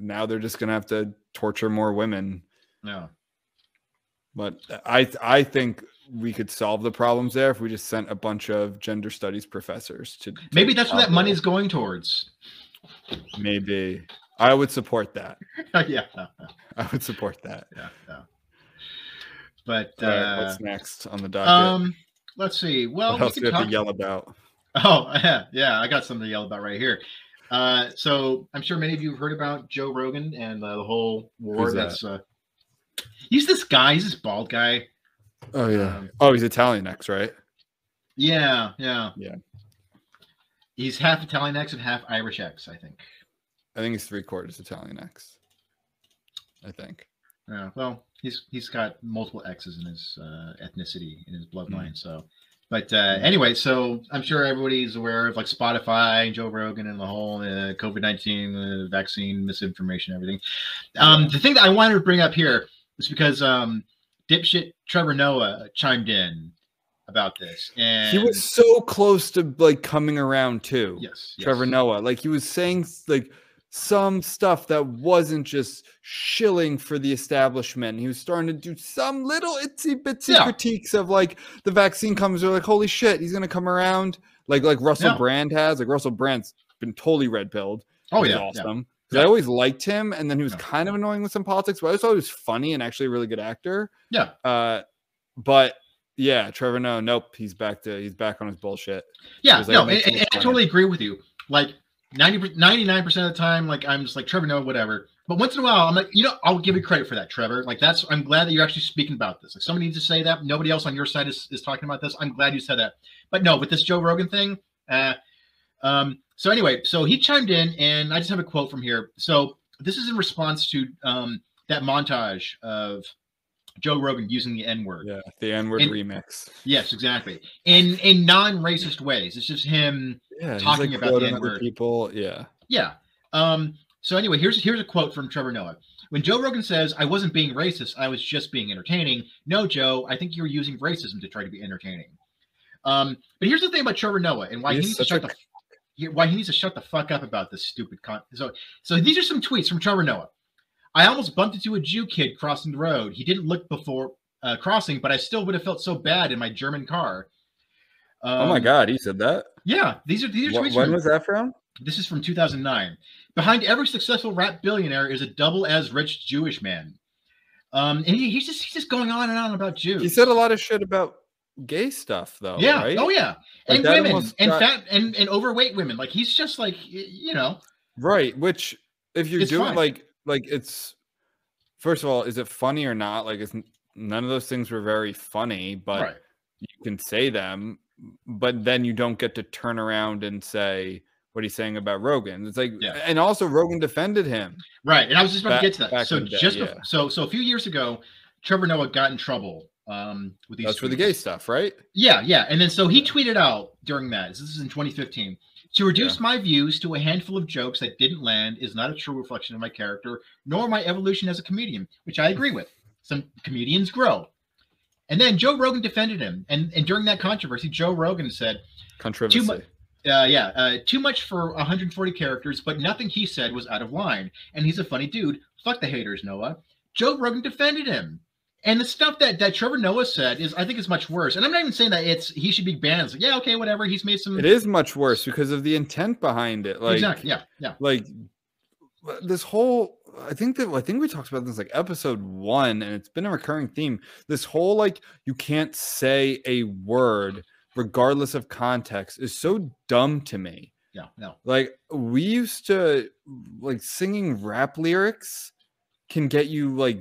now they're just gonna have to torture more women. Yeah. But I I think we could solve the problems there if we just sent a bunch of gender studies professors to. Maybe that's what that money's going towards. Maybe. I would support that. yeah, no, no. I would support that. Yeah, no. But uh, right, what's next on the docket? Um, let's see. Well, what else we do you have talk... to yell about? Oh, yeah, yeah. I got something to yell about right here. Uh, so I'm sure many of you have heard about Joe Rogan and uh, the whole war. Who's that's that? uh, he's this guy. He's this bald guy. Oh yeah. Um, oh, he's Italian-ex, right? Yeah, yeah, yeah. He's half Italian-ex and half Irish-ex, I think. I think he's three quarters Italian X. I think. Yeah. Well, he's he's got multiple X's in his uh, ethnicity in his bloodline. Mm. So, but uh, anyway, so I'm sure everybody's aware of like Spotify, Joe Rogan, and the whole uh, COVID nineteen uh, vaccine misinformation, everything. Um, the thing that I wanted to bring up here is because um, dipshit Trevor Noah chimed in about this, and he was so close to like coming around too. Yes. Trevor yes. Noah, like he was saying, like. Some stuff that wasn't just shilling for the establishment. He was starting to do some little itsy bitsy yeah. critiques of like the vaccine comes. They're like, holy shit, he's gonna come around. Like like Russell yeah. Brand has. Like Russell Brand's been totally red pilled. Oh yeah, awesome. Because yeah. I always liked him, and then he was yeah. kind of annoying with some politics, but I always thought he was funny and actually a really good actor. Yeah. Uh, but. Yeah, Trevor Noah. Nope, he's back to he's back on his bullshit. Yeah, like, no, and, and I totally agree with you. Like. ninety, ninety-nine percent of the time, like I'm just like Trevor Noah, whatever. But once in a while, I'm like, you know, I'll give you credit for that, Trevor. Like that's, I'm glad that you're actually speaking about this. Like somebody needs to say that. Nobody else on your side is, is talking about this. I'm glad you said that. But no, with this Joe Rogan thing. Uh, um, so anyway, so he chimed in, and I just have a quote from here. So this is in response to um, that montage of Joe Rogan using the N-word. Yeah, the N-word in, remix. Yes, exactly. In in non-racist ways. It's just him yeah, talking like about the N-word. People. Yeah. Yeah. Um, so anyway, here's here's a quote from Trevor Noah. When Joe Rogan says, "I wasn't being racist, I was just being entertaining," no, Joe, I think you were using racism to try to be entertaining. Um, but here's the thing about Trevor Noah and why he, he needs to shut a... the why he needs to shut the fuck up about this stupid con. So so these are some tweets from Trevor Noah. "I almost bumped into a Jew kid crossing the road. He didn't look before uh, crossing, but I still would have felt so bad in my German car." Um, oh my God, he said that? Yeah, these are these are tweets. When was that from? This is from two thousand nine. "Behind every successful rap billionaire is a double as rich Jewish man." Um, and he, he's just he's just going on and on about Jews. He said a lot of shit about gay stuff, though. Yeah. Right? Oh yeah, like and women and got... fat and, and overweight women. Like he's just like you know. Right. Which if you're doing fine. like. Like it's, first of all, is it funny or not? Like it's none of those things were very funny, but right. you can say them, but then you don't get to turn around and say what he's saying about Rogan. It's like, yeah. and also Rogan defended him. Right. And I was just about back, to get to that. So just, day, yeah. so, so a few years ago, Trevor Noah got in trouble um, with these That's tweets. For the gay stuff, right? Yeah. Yeah. And then, so he tweeted out during that, this is in twenty fifteen. "To reduce yeah. my views to a handful of jokes that didn't land is not a true reflection of my character, nor my evolution as a comedian," which I agree with. Some comedians grow. And then Joe Rogan defended him. And, and during that controversy, Joe Rogan said, Controversy. Too mu- uh, yeah, uh, "Too much for one hundred forty characters, but nothing he said was out of line. And he's a funny dude. Fuck the haters, Noah." Joe Rogan defended him. And the stuff that, that Trevor Noah said is, I think, is much worse. And I'm not even saying that it's he should be banned. It's like, yeah, okay, whatever. He's made some. It is much worse because of the intent behind it. Like, exactly. Yeah, yeah. Like this whole, I think that I think we talked about this like episode one, and it's been a recurring theme. This whole like you can't say a word regardless of context is so dumb to me. Yeah, no. Like we used to like singing rap lyrics can get you like.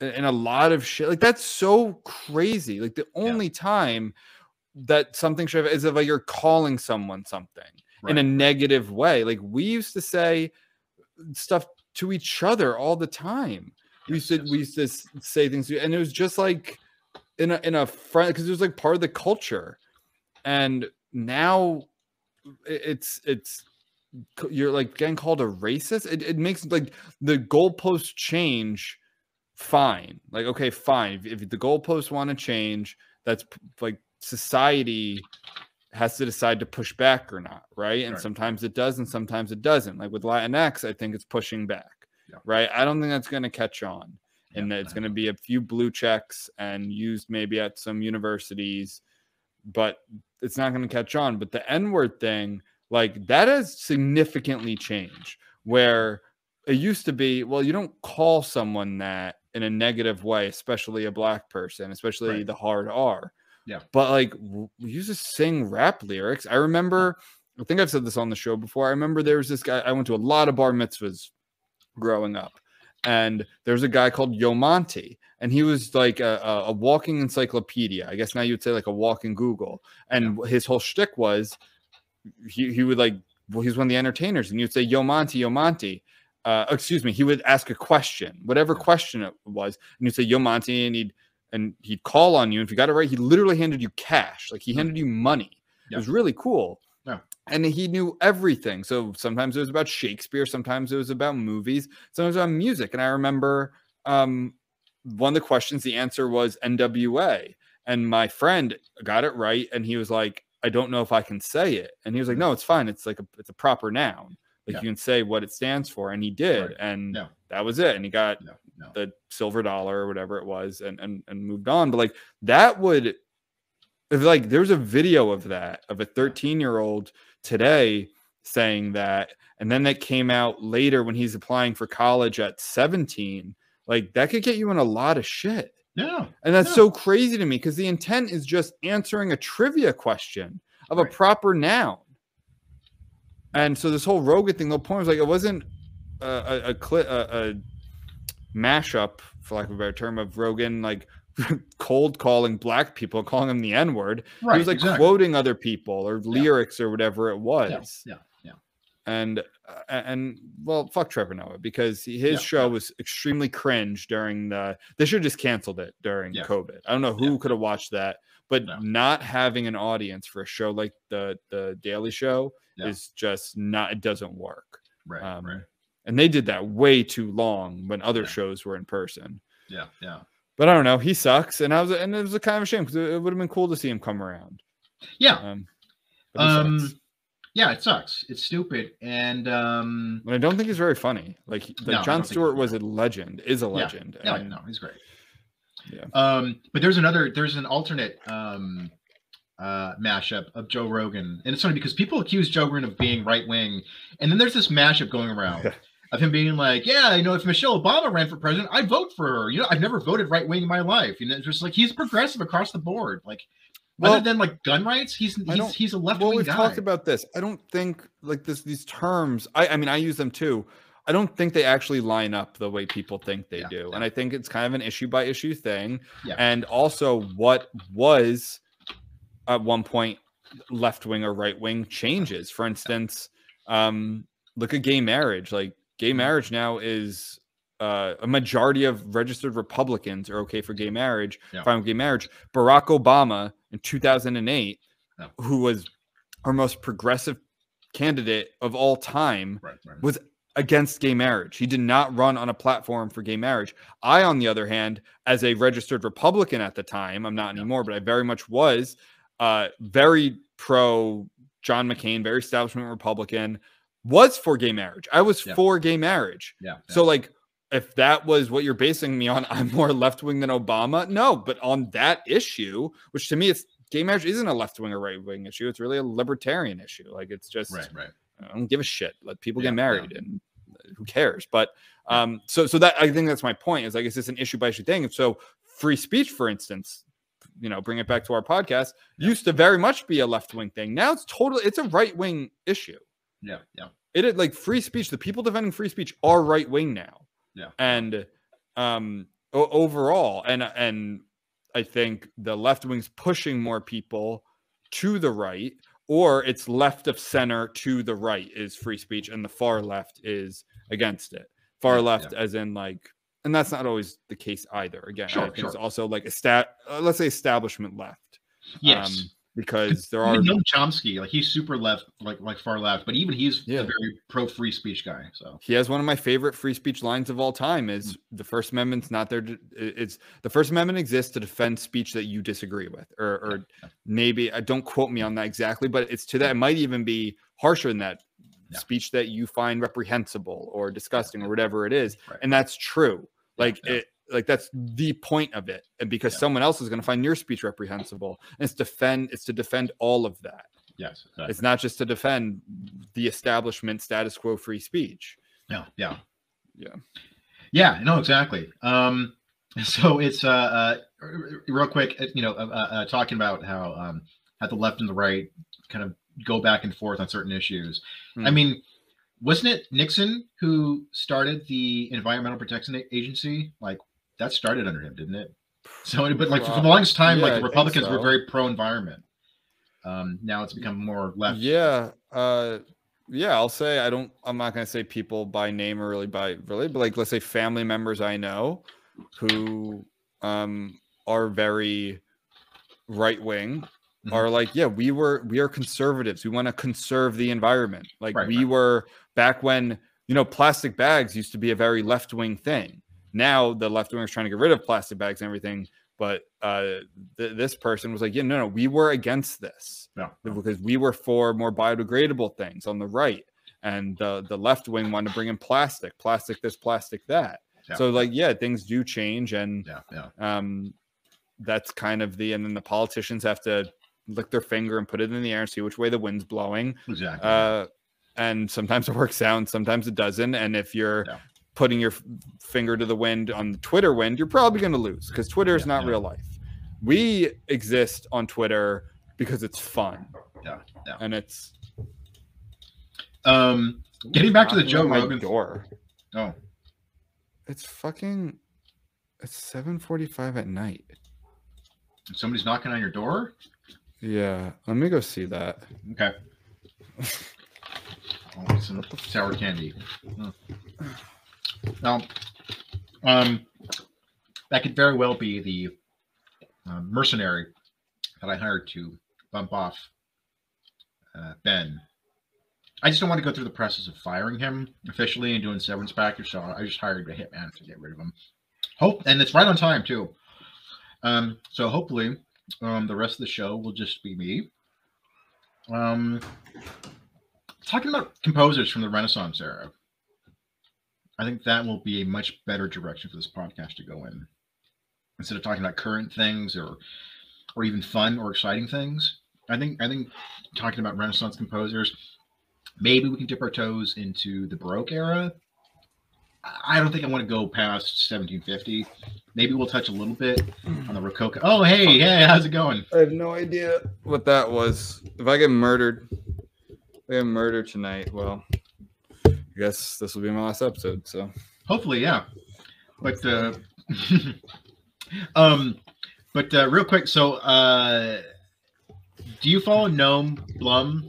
And a lot of shit like that's so crazy. Like the only yeah. time that something should have is if like you're calling someone something right. in a negative way. Like we used to say stuff to each other all the time. Yes, we used to yes. we used to say things, to, and it was just like in a in a friend because it was like part of the culture. And now it's it's you're like getting called a racist. It it makes like the goalposts change. Fine, like okay, fine. If, if the goalposts want to change, that's like society has to decide to push back or not, right? And right. sometimes it does and sometimes it doesn't. Like with Latinx, I think it's pushing back, yeah. right? I don't think that's going to catch on, and yeah, it's going to be a few blue checks and used maybe at some universities, but it's not going to catch on. But the N-word thing, like that has significantly changed, where it used to be, well, you don't call someone that in a negative way, especially a black person, especially right. the hard R. Yeah. But like we used to sing rap lyrics. I remember, I think I've said this on the show before. I remember there was this guy, I went to a lot of bar mitzvahs growing up. And there's a guy called Yomanti. And he was like a, a, a walking encyclopedia. I guess now you'd say like a walking Google. And yeah. his whole shtick was he, he would like, well, he's one of the entertainers. And you'd say, Yomanti, Yomanti. Uh, excuse me, he would ask a question, whatever question it was, and you'd say, Yomanti, and he'd, and he'd call on you. And if you got it right, he literally handed you cash. Like, he handed you money. Yeah. It was really cool. Yeah. And he knew everything. So sometimes it was about Shakespeare. Sometimes it was about movies. Sometimes it was about music. And I remember um, one of the questions, the answer was N W A. And my friend got it right. And he was like, I don't know if I can say it. And he was like, no, it's fine. It's like a, it's a proper noun. Like yeah. you can say what it stands for, and he did, right. and no. that was it. And he got no, no. the silver dollar or whatever it was, and and and moved on. But like that would, if like there's a video of that of a thirteen year old today saying that, and then that came out later when he's applying for college at seventeen. Like that could get you in a lot of shit. Yeah, and that's no. so crazy to me because the intent is just answering a trivia question of right. a proper noun. And so this whole Rogan thing, the point was like it wasn't a a, cli- a a mashup, for lack of a better term, of Rogan like cold calling black people, calling them the N word. Right, he was like exactly. quoting other people or lyrics yeah. or whatever it was. Yeah, yeah, yeah. and and well, fuck Trevor Noah, because his yeah, show yeah. was extremely cringe during the. They should have just canceled it during yeah. COVID. I don't know who yeah. could have watched that, but no. not having an audience for a show like the the Daily Show yeah. is just not. It doesn't work. Right. Um, right. And they did that way too long when other yeah. shows were in person. Yeah. Yeah. But I don't know. He sucks, and I was, and it was a kind of a shame because it, it would have been cool to see him come around. Yeah. Um. um Yeah, it sucks. It's stupid, and um, I don't think he's very funny. Like, like no, Jon Stewart was a legend, is a legend. Yeah, and, no, no, he's great. Yeah. Um, but there's another, there's an alternate um, uh, mashup of Joe Rogan, and it's funny because people accuse Joe Rogan of being right wing, and then there's this mashup going around yeah. of him being like, yeah, you know, if Michelle Obama ran for president, I'd vote for her. You know, I've never voted right wing in my life. You know, it's just like he's progressive across the board, like. Well, other than like gun rights, he's he's, he's a left-wing well, we've guy. Talked about this. I don't think like this these terms. I, I mean, I use them too. I don't think they actually line up the way people think they yeah, do, yeah. and I think it's kind of an issue by issue thing. Yeah. And also, what was at one point left-wing or right-wing changes. For instance, um, look at gay marriage. Like gay marriage now is. Uh, a majority of registered Republicans are okay for gay marriage, yeah. fine with gay marriage. Barack Obama in two thousand eight, yeah. who was our most progressive candidate of all time, right, right. was against gay marriage. He did not run on a platform for gay marriage. I, on the other hand, as a registered Republican at the time, I'm not yeah. anymore, but I very much was uh, very pro John McCain, very establishment Republican, was for gay marriage. I was yeah. for gay marriage. Yeah, yeah. So like, if that was what you're basing me on, I'm more left-wing than Obama. No, but on that issue, which to me, it's gay marriage isn't a left-wing or right-wing issue. It's really a libertarian issue. Like it's just, right, right. I don't give a shit. Let people yeah, get married yeah. and who cares? But um, so, so that I think that's my point is like, is this an issue by issue thing? So free speech, for instance, you know, bring it back to our podcast yeah. used to very much be a left-wing thing. Now it's totally, it's a right-wing issue. Yeah. Yeah. It is like free speech. The people defending free speech are right-wing now. Yeah, and um, o- overall, and and I think the left wing's pushing more people to the right, or it's left of center to the right is free speech, and the far left is against it. Far left, yeah. as in like, and that's not always the case either. Again, sure, I think sure. it's also like a stat, uh, let's say establishment left. Yes, um, because there are no Chomsky, like he's super left, like like far left, but even he's yeah. a very pro free speech guy. So he has one of my favorite free speech lines of all time: "Is mm-hmm. the First Amendment's not there? To, it's the First Amendment exists to defend speech that you disagree with, or, or yeah. maybe I don't quote me on that exactly, but it's to that. It might even be harsher than that yeah. speech that you find reprehensible or disgusting yeah. or whatever it is, right. and that's true. Like yeah. it." Like that's the point of it, and because yeah. someone else is going to find your speech reprehensible, and it's defend it's to defend all of that. Yes, exactly. It's not just to defend the establishment status quo free speech. Yeah, yeah, yeah, yeah. No, exactly. Um, so it's uh, uh real quick, you know, uh, uh, talking about how um how the left and the right kind of go back and forth on certain issues. Mm. I mean. Wasn't it Nixon who started the Environmental Protection Agency? Like that started under him, didn't it? So, but like wow. for the longest time, yeah, like the Republicans so. were very pro-environment. Um, now it's become more left. Yeah, uh, yeah. I'll say I don't. I'm not going to say people by name or really by really, but like let's say family members I know who um, are very right-wing. Mm-hmm. Are like, yeah, we were, we are conservatives. We want to conserve the environment. Like right, we right. were back when, you know, plastic bags used to be a very left-wing thing. Now the left wing is trying to get rid of plastic bags and everything. But uh, th- this person was like, yeah, no, no, we were against this no, no. because we were for more biodegradable things on the right. And the, the left wing wanted to bring in plastic, plastic, this, plastic, that. Yeah. So like, yeah, things do change. And yeah, yeah. Um, that's kind of the, and then the politicians have to lick their finger and put it in the air and see which way the wind's blowing. Exactly. Uh, and sometimes it works out, and sometimes it doesn't. And if you're yeah. putting your f- finger to the wind on the Twitter wind, you're probably going to lose because Twitter is yeah, not yeah. real life. We exist on Twitter because it's fun. Yeah, yeah. And it's um getting back to the Joe Rogan door. Oh, it's fucking it's seven forty-five at night. Somebody's knocking on your door. Yeah, let me go see that. Okay. Oh, it's in sour candy. Mm. Now, um, that could very well be the uh, mercenary that I hired to bump off uh, Ben. I just don't want to go through the process of firing him officially and doing severance package, so I just hired a hitman to get rid of him. Hope, and it's right on time, too. Um, so hopefully um, the rest of the show will just be me. Um, talking about composers from the Renaissance era. I think that will be a much better direction for this podcast to go in. Instead of talking about current things or or even fun or exciting things, I think I think talking about Renaissance composers, maybe we can dip our toes into the Baroque era. I don't think I want to go past seventeen fifty. Maybe we'll touch a little bit on the Rococo. Oh, hey, hey, how's it going? I have no idea what that was. If I get murdered, if I get murdered tonight, well, I guess this will be my last episode. So hopefully, yeah. But uh, um, but uh, real quick, so uh, do you follow Noam Blum?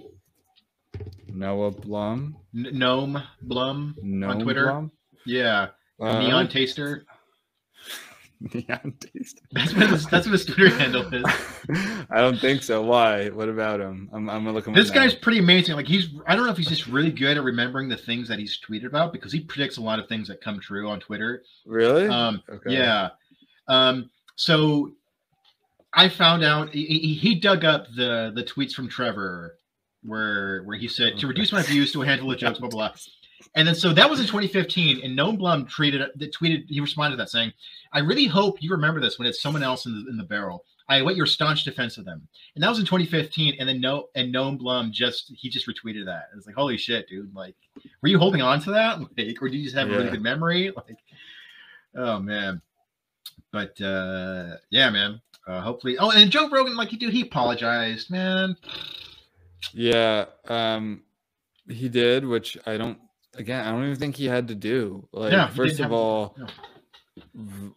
Noah Blum. N- Noam Blum Noam on Twitter. Blum? Yeah, uh, Neon Taster. Neon Taster. That's what his, that's what his Twitter handle is. I don't think so. Why? What about him? I'm, I'm gonna look him. This up guy's now. Pretty amazing. Like he's, I don't know if he's just really good at remembering the things that he's tweeted about because he predicts a lot of things that come true on Twitter. Really? Um. Okay. Yeah. Um. So I found out he, he dug up the the tweets from Trevor where where he said to reduce my views to a handful of jokes, blah blah blah. And then, so that was in twenty fifteen, and Noam Blum tweeted, tweeted, he responded to that saying, I really hope you remember this when it's someone else in the, in the barrel. I await your staunch defense of them. And that was in twenty fifteen, and then no, and Noam Blum just, he just retweeted that. It's like, holy shit, dude. Like, were you holding on to that? Like, or do you just have yeah. a really good memory? Like, oh, man. But, uh, yeah, man. Uh, hopefully. Oh, and Joe Rogan, like, dude, he apologized, man. Yeah, um, he did, which I don't. Again, I don't even think he had to do. Like, yeah, first of all, no.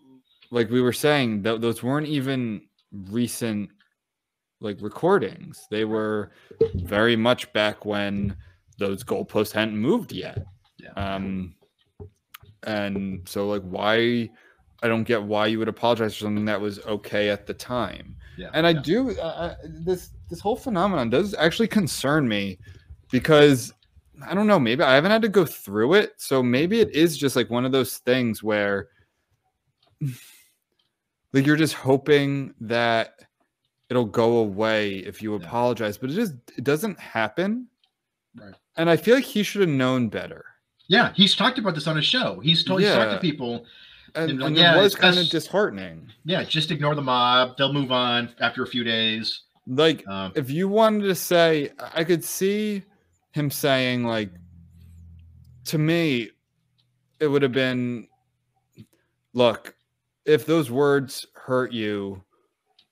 like we were saying, th- those weren't even recent, like, recordings. They were very much back when those goalposts hadn't moved yet. Yeah. Um, and so, like, why? I don't get why you would apologize for something that was okay at the time. Yeah. And I yeah. do. Uh, this this whole phenomenon does actually concern me because. I don't know. Maybe I haven't had to go through it. So maybe it is just like one of those things where like you're just hoping that it'll go away if you yeah. apologize, but it just, it doesn't happen. Right. And I feel like he should have known better. Yeah. He's talked about this on his show. He's told, yeah. he's talked to people. And, and, like, and yeah, it was kind of disheartening. Yeah. Just ignore the mob. They'll move on after a few days. Like um, if you wanted to say, I could see him saying, like, to me, it would have been, look, if those words hurt you,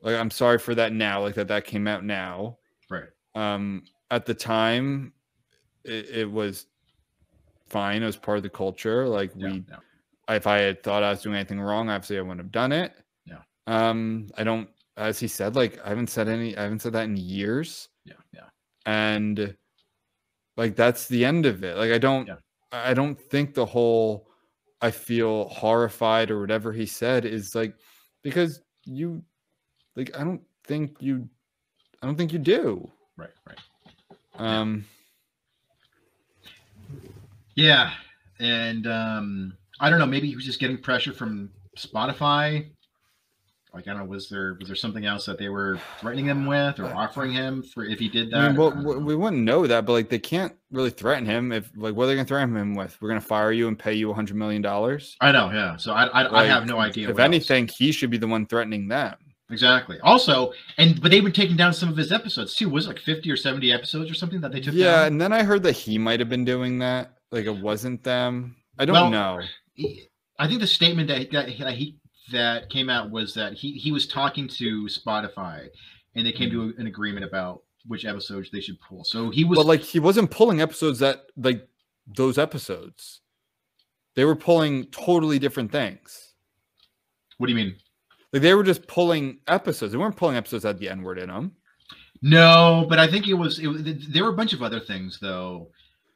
like, I'm sorry for that now, like, that that came out now. Right. Um, at the time, it, it was fine. It was part of the culture. Like, yeah, we, yeah. if I had thought I was doing anything wrong, obviously I wouldn't have done it. Yeah. Um, I don't, as he said, like, I haven't said any, I haven't said that in years. Yeah. Yeah. And, like, that's the end of it. Like, I don't, yeah. I don't think the whole, I feel horrified or whatever he said is like, because you, like, I don't think you, I don't think you do. Right. Right. Um. Yeah. And um, I don't know, maybe he was just getting pressure from Spotify. Like, I don't know, was there was there something else that they were threatening him with or offering him for if he did that? I mean, well, I we wouldn't know that, but, like, they can't really threaten him. If, like, what are they going to threaten him with? We're going to fire you and pay you one hundred million dollars? I know, yeah. So I I, like, I have no idea. If anything, else. He should be the one threatening them. Exactly. Also, and but they were taking down some of his episodes, too. Was it, like, fifty or seventy episodes or something that they took yeah, down? Yeah, and then I heard that he might have been doing that. Like, it wasn't them. I don't well, know. He, I think the statement that he, that he that came out was that he, he was talking to Spotify and they came to a, an agreement about which episodes they should pull. So he was but like, he wasn't pulling episodes that like those episodes, they were pulling totally different things. What do you mean? Like they were just pulling episodes. They weren't pulling episodes that had the N word in them. No, but I think it was, it, there were a bunch of other things though.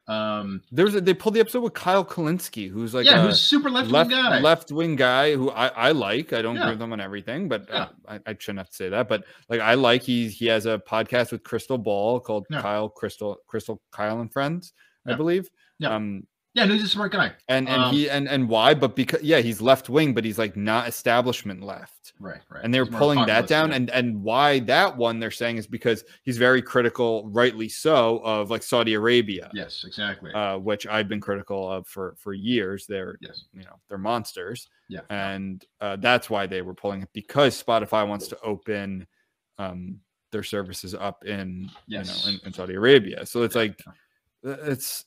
Um, there's a, they pulled the episode with Kyle Kalinske, who's like yeah, a who's super left wing guy, left wing guy who I, I like. I don't yeah. agree with him on everything, but yeah. uh, I, I shouldn't have to say that. But like I like he he has a podcast with Crystal Ball called yeah. Kyle Crystal Crystal Kyle and Friends, yeah. I believe. Yeah, um, yeah, no, he's a smart guy, and and um, he and and why? But because yeah, he's left wing, but he's like not establishment left, right? Right. And they were pulling that down, yeah. and and why that one they're saying is because he's very critical, rightly so, of like Saudi Arabia. Yes, exactly. Uh, which I've been critical of for for years. They're yes. you know they're monsters. Yeah, and uh, that's why they were pulling it because Spotify wants to open um, their services up in yes. you know in, in Saudi Arabia. So it's yeah. like it's.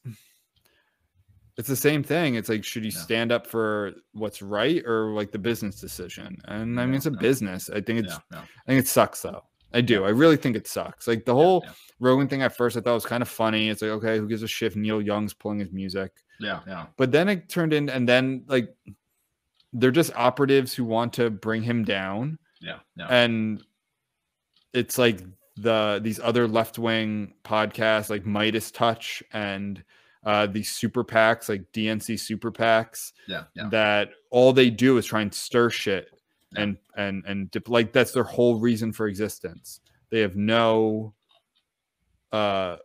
It's the same thing. It's like, should you yeah. stand up for what's right or like the business decision? And I mean, it's a yeah. business. I think it's, yeah. Yeah. I think it sucks though. I do. I really think it sucks. Like the whole yeah. Yeah. Rogan thing at first, I thought was kind of funny. It's like, okay, who gives a shit? Neil Young's pulling his music. Yeah. Yeah. But then it turned in, and then like they're just operatives who want to bring him down. Yeah. yeah. And it's like the these other left wing podcasts like Midas Touch and Uh, these super PACs, like D N C super PACs, yeah, yeah. that all they do is try and stir shit, yeah. and and and dip, like that's their whole reason for existence. They have no, uh,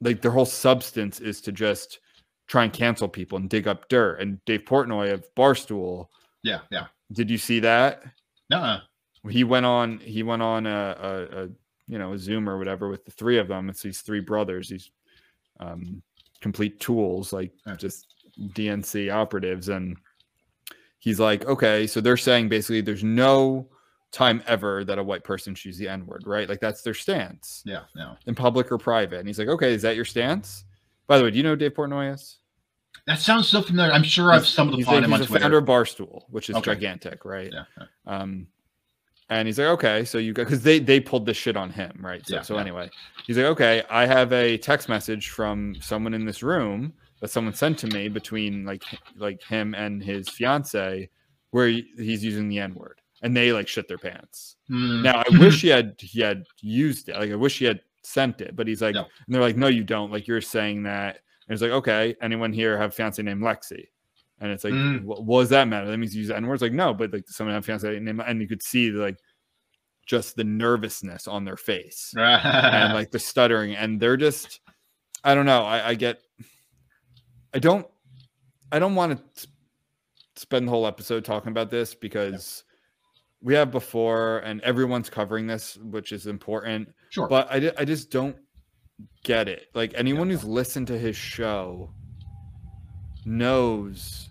like their whole substance is to just try and cancel people and dig up dirt. And Dave Portnoy of Barstool, yeah, yeah. Did you see that? No, he went on. He went on a, a, a you know a Zoom or whatever with the three of them. It's these three brothers. These, um. complete tools, like just D N C operatives. And he's like, okay, so they're saying basically there's no time ever that a white person should use the N-word, right? Like that's their stance. Yeah, yeah. In public or private. And he's like, okay, is that your stance? By the way, do you know who Dave Portnoy is? That sounds so familiar. I'm sure he's, I've stumbled upon him on Twitter. He's a founder of Barstool, which is okay. gigantic, right? Yeah, yeah. Um, and he's like, okay, so you got, because they, they pulled this shit on him, right? So, yeah, so yeah. anyway, he's like, okay, I have a text message from someone in this room that someone sent to me between like like him and his fiance, where he, he's using the N word, and they like shit their pants. Mm. Now I wish he had he had used it, like I wish he had sent it, but he's like, no. and they're like, no, you don't, like you're saying that. And it's like, okay, anyone here have a fiance named Lexi? And it's like, mm. what, what does that matter? That means you use the N-words. Like, no, but like someone had a fiance name, and you could see like just the nervousness on their face and like the stuttering. And they're just, I don't know. I, I get, I don't, I don't want to spend the whole episode talking about this because yeah. we have before and everyone's covering this, which is important. Sure. But I, I just don't get it. Like anyone yeah. who's listened to his show knows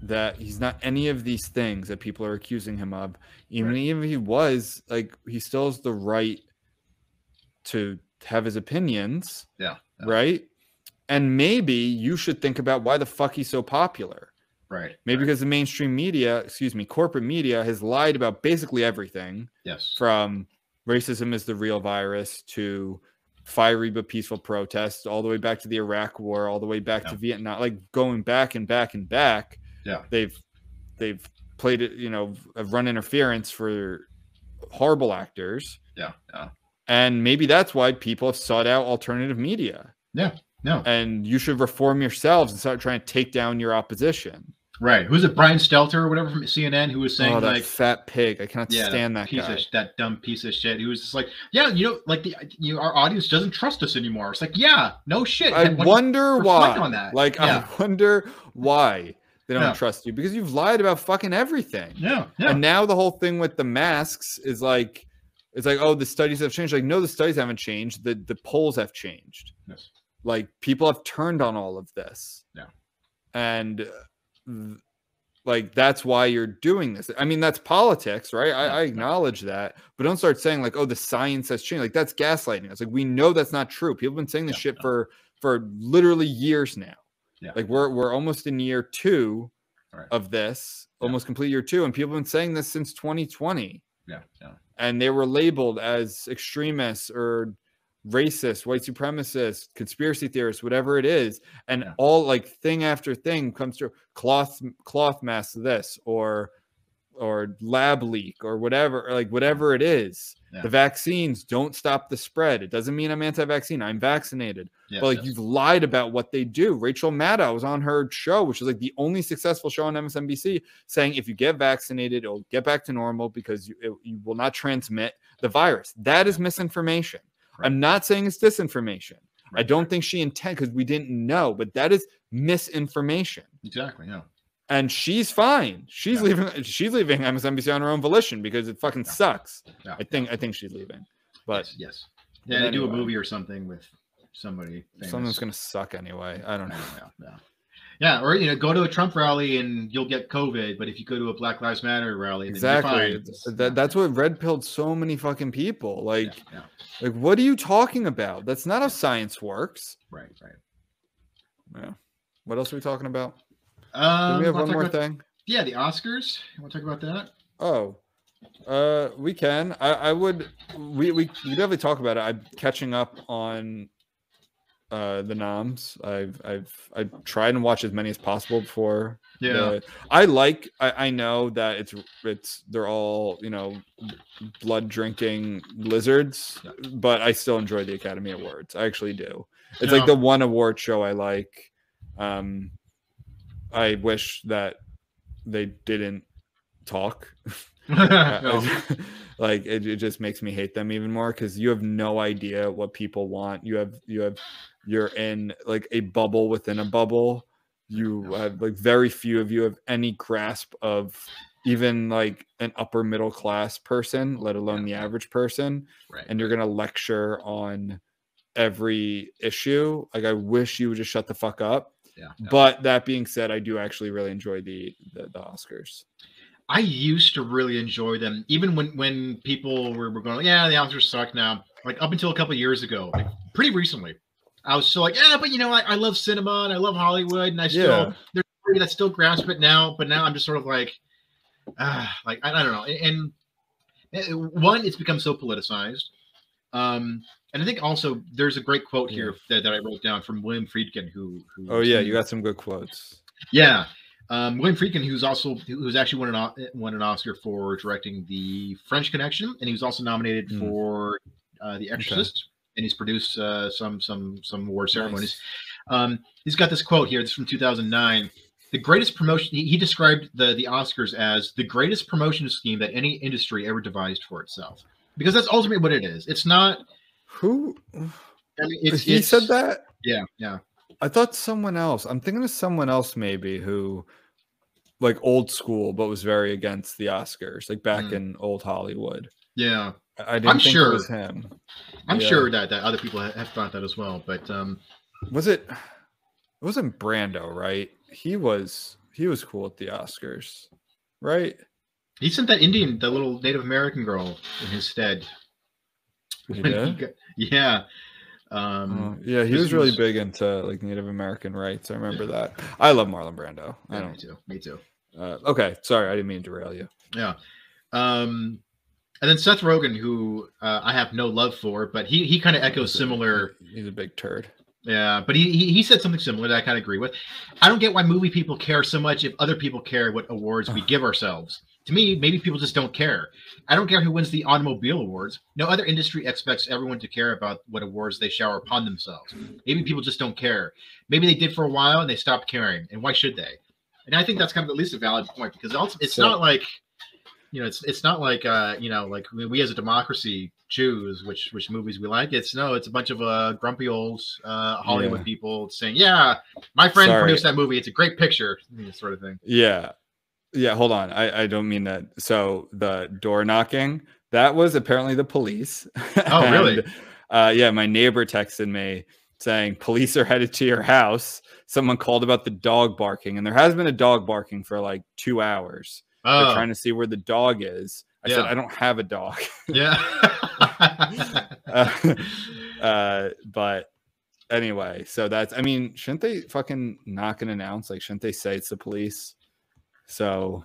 that he's not any of these things that people are accusing him of. Even right. even if he was, like, he still has the right to have his opinions. Yeah, yeah. Right? And maybe you should think about why the fuck he's so popular. Right. Maybe right. because the mainstream media, excuse me, corporate media has lied about basically everything. Yes. From racism is the real virus to fiery but peaceful protests, all the way back to the Iraq War, all the way back yeah. to Vietnam, like going back and back and back. Yeah, they've they've played it, you know, have run interference for horrible actors. Yeah, yeah. And maybe that's why people have sought out alternative media. Yeah, yeah. And you should reform yourselves and start trying to take down your opposition. Right. Who's it? Brian Stelter or whatever from C N N who was saying oh, that like fat pig. I cannot yeah, stand that, that piece guy. Of, that dumb piece of shit. He was just like, yeah, you know, like the you know, our audience doesn't trust us anymore. It's like, yeah, no shit. I wonder why. On that. Like, yeah. I wonder why they don't yeah. trust you because you've lied about fucking everything. Yeah, yeah. And now the whole thing with the masks is like, it's like, oh, the studies have changed. Like, no, the studies haven't changed. The the polls have changed. Yes. Like people have turned on all of this. Yeah. And like that's why you're doing this. I mean, that's politics, right? I, I acknowledge that, but don't start saying like, oh, the science has changed. Like that's gaslighting. It's like we know that's not true. People have been saying this yeah, shit no. for for literally years now. Yeah. Like we're we're almost in year two right. of this, yeah. almost complete year two, and people have been saying this since twenty twenty. Yeah. yeah. And they were labeled as extremists or racist, white supremacist, conspiracy theorists, whatever it is, and yeah. all like thing after thing comes through. Cloth, cloth masks, this or or lab leak or whatever, or like whatever it is. Yeah. The vaccines don't stop the spread. It doesn't mean I'm anti-vaccine. I'm vaccinated. Yes, but like yes. you've lied about what they do. Rachel Maddow was on her show, which is like the only successful show on M S N B C, saying if you get vaccinated, it'll get back to normal because you, it, you will not transmit the virus. That is misinformation. Right. I'm not saying it's disinformation. Right. I don't think she intended, because we didn't know, but that is misinformation. Exactly, yeah. And she's fine. She's yeah. leaving. She's leaving M S N B C on her own volition because it fucking yeah. sucks. Yeah. I think. I think she's leaving. But yes, yes. yeah, they anyway. do a movie or something with somebody. Famous. Something's gonna suck anyway. I don't know. Yeah, yeah, yeah. Or you know, go to a Trump rally and you'll get COVID. But if you go to a Black Lives Matter rally, exactly. Then you're fine. That, that's what red pilled so many fucking people. Like, yeah, yeah. like, what are you talking about? That's not how science works. Right. Right. Yeah. What else are we talking about? Um, Do we have one more about, thing? Yeah, the Oscars. You want to talk about that? Oh, uh, we can. I, I would. We we we definitely talk about it. I'm catching up on uh, the noms. I've I've I've tried and watched as many as possible before. Yeah. The, I like. I, I know that it's it's they're all you know blood drinking lizards, but I still enjoy the Academy Awards. I actually do. It's yeah. like the one award show I like. Um. I wish that they didn't talk. No. Like it, it just makes me hate them even more because you have no idea what people want. You have you have you're in like a bubble within a bubble. You have like very few of you have any grasp of even like an upper middle class person, let alone yeah. the average person. Right. And you're gonna lecture on every issue. Like I wish you would just shut the fuck up. Yeah, yeah. But that being said, I do actually really enjoy the, the the Oscars. I used to really enjoy them, even when when people were, were going, yeah, the Oscars suck now. Like up until a couple of years ago, like pretty recently, I was still like, yeah, but you know, I, I love cinema and I love Hollywood, and I still yeah. there's somebody that still grasp it now. But now I'm just sort of like, ah, like I, I don't know. And, and one, it's become so politicized. Um, and I think also there's a great quote here that, that I wrote down from William Friedkin, who, who oh yeah, you got some good quotes. Yeah, um, William Friedkin, who's also who's actually won an won an Oscar for directing The French Connection, and he was also nominated mm. for uh, The Exorcist, okay. and he's produced uh, some some some award ceremonies. Nice. Um, he's got this quote here. This is from two thousand nine. The greatest promotion. He, he described the the Oscars as the greatest promotion scheme that any industry ever devised for itself. Because that's ultimately what it is. It's not who I mean, it's, he it's, said that. Yeah, yeah. I thought someone else. I'm thinking of someone else maybe who, like old school, but was very against the Oscars, like back mm. in old Hollywood. Yeah, I didn't I'm think sure. it was him. I'm yeah. sure that, that other people have thought that as well. But um, was it? It wasn't Brando, right? He was. He was cool at the Oscars, right? He sent that Indian, that little Native American girl, in his stead. He did? He got, yeah, um, oh, yeah. He was really was... big into like Native American rights. I remember yeah. that. I love Marlon Brando. Yeah, I don't... Me too. Me too. Uh, okay, sorry, I didn't mean to derail you. Yeah, um, and then Seth Rogen, who uh, I have no love for, but he he kind of echoes he's similar. A, he's a big turd. Yeah, but he, he he said something similar that I kind of agree with. I don't get why movie people care so much if other people care what awards we give ourselves. To me, maybe people just don't care. I don't care who wins the automobile awards. No other industry expects everyone to care about what awards they shower upon themselves. Maybe people just don't care. Maybe they did for a while and they stopped caring. And why should they? And I think that's kind of at least a valid point because it's so, not like, you know, it's it's not like, uh, you know, like we, we as a democracy choose which which movies we like. It's no, it's a bunch of uh, grumpy old uh, Hollywood yeah. people saying, yeah, my friend Sorry. produced that movie. It's a great picture, sort of thing. Yeah. Yeah, hold on. I, I don't mean that. So the door knocking, that was apparently the police. Oh, and, really? Uh, yeah, my neighbor texted me saying, police are headed to your house. Someone called about the dog barking. And there has been a dog barking for like two hours. Oh. They're trying to see where the dog is. I yeah. said, I don't have a dog. Yeah. uh, uh, but... Anyway, so that's, I mean, shouldn't they fucking knock and announce? Like, shouldn't they say it's the police? So